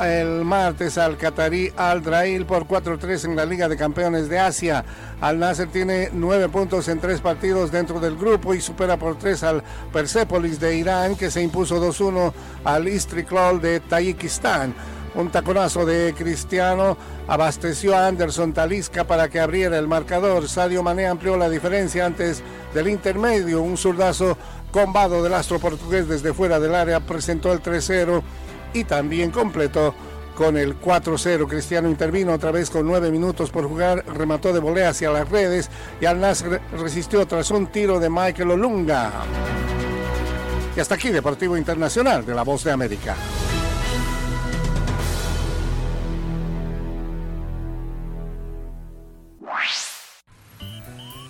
el martes al catarí Al Drail por 4-3 en la Liga de Campeones de Asia. Al Nasser tiene 9 puntos en 3 partidos dentro del grupo y supera por 3 al Persepolis de Irán, que se impuso 2-1 al Istiklal de Tayikistán. Un taconazo de Cristiano abasteció a Anderson Talisca para que abriera el marcador. Sadio Mané amplió la diferencia antes del intermedio. Un zurdazo combado del astro portugués desde fuera del área presentó el 3-0. Y también completó con el 4-0. Cristiano intervino otra vez con 9 minutos por jugar, remató de volea hacia las redes y Al Nasser resistió tras un tiro de Michael Olunga. Y hasta aquí Deportivo Internacional de La Voz de América.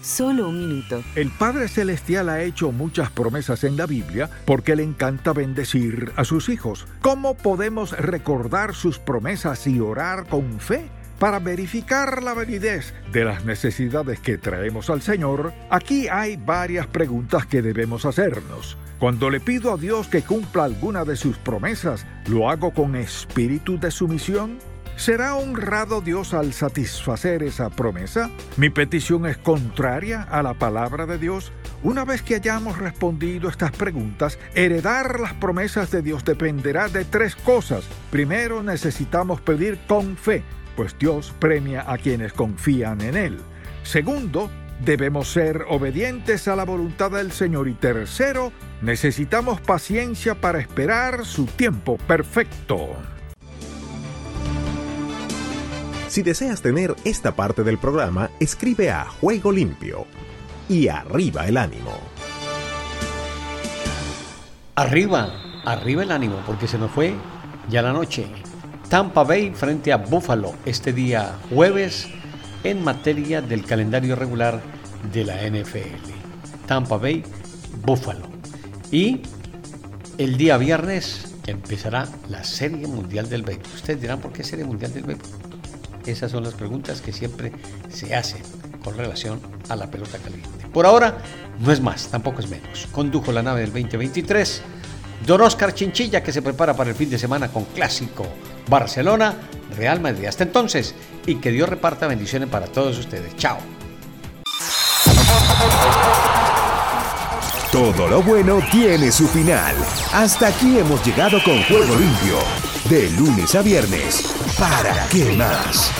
Solo un minuto. El Padre Celestial ha hecho muchas promesas en la Biblia porque le encanta bendecir a sus hijos. ¿Cómo podemos recordar sus promesas y orar con fe? Para verificar la validez de las necesidades que traemos al Señor, aquí hay varias preguntas que debemos hacernos. Cuando le pido a Dios que cumpla alguna de sus promesas, ¿lo hago con espíritu de sumisión? ¿Será honrado Dios al satisfacer esa promesa? ¿Mi petición es contraria a la palabra de Dios? Una vez que hayamos respondido estas preguntas, heredar las promesas de Dios dependerá de 3 cosas. Primero, necesitamos pedir con fe, pues Dios premia a quienes confían en Él. Segundo, debemos ser obedientes a la voluntad del Señor. Y tercero, necesitamos paciencia para esperar su tiempo perfecto. Si deseas tener esta parte del programa, escribe a Juego Limpio. Y arriba el ánimo. Arriba el ánimo, porque se nos fue ya la noche. Tampa Bay frente a Buffalo este día jueves en materia del calendario regular de la NFL. Tampa Bay, Buffalo. Y el día viernes empezará la Serie Mundial del Béisbol. Ustedes dirán, ¿por qué Serie Mundial del Béisbol? Esas son las preguntas que siempre se hacen con relación a la pelota caliente. Por ahora, no es más, tampoco es menos. Condujo la nave del 2023 don Oscar Chinchilla, que se prepara para el fin de semana con clásico Barcelona-Real Madrid. Hasta entonces, y que Dios reparta bendiciones para todos ustedes. Chao. Todo lo bueno tiene su final. Hasta aquí hemos llegado con Juego Limpio. De lunes a viernes. ¿Para qué más?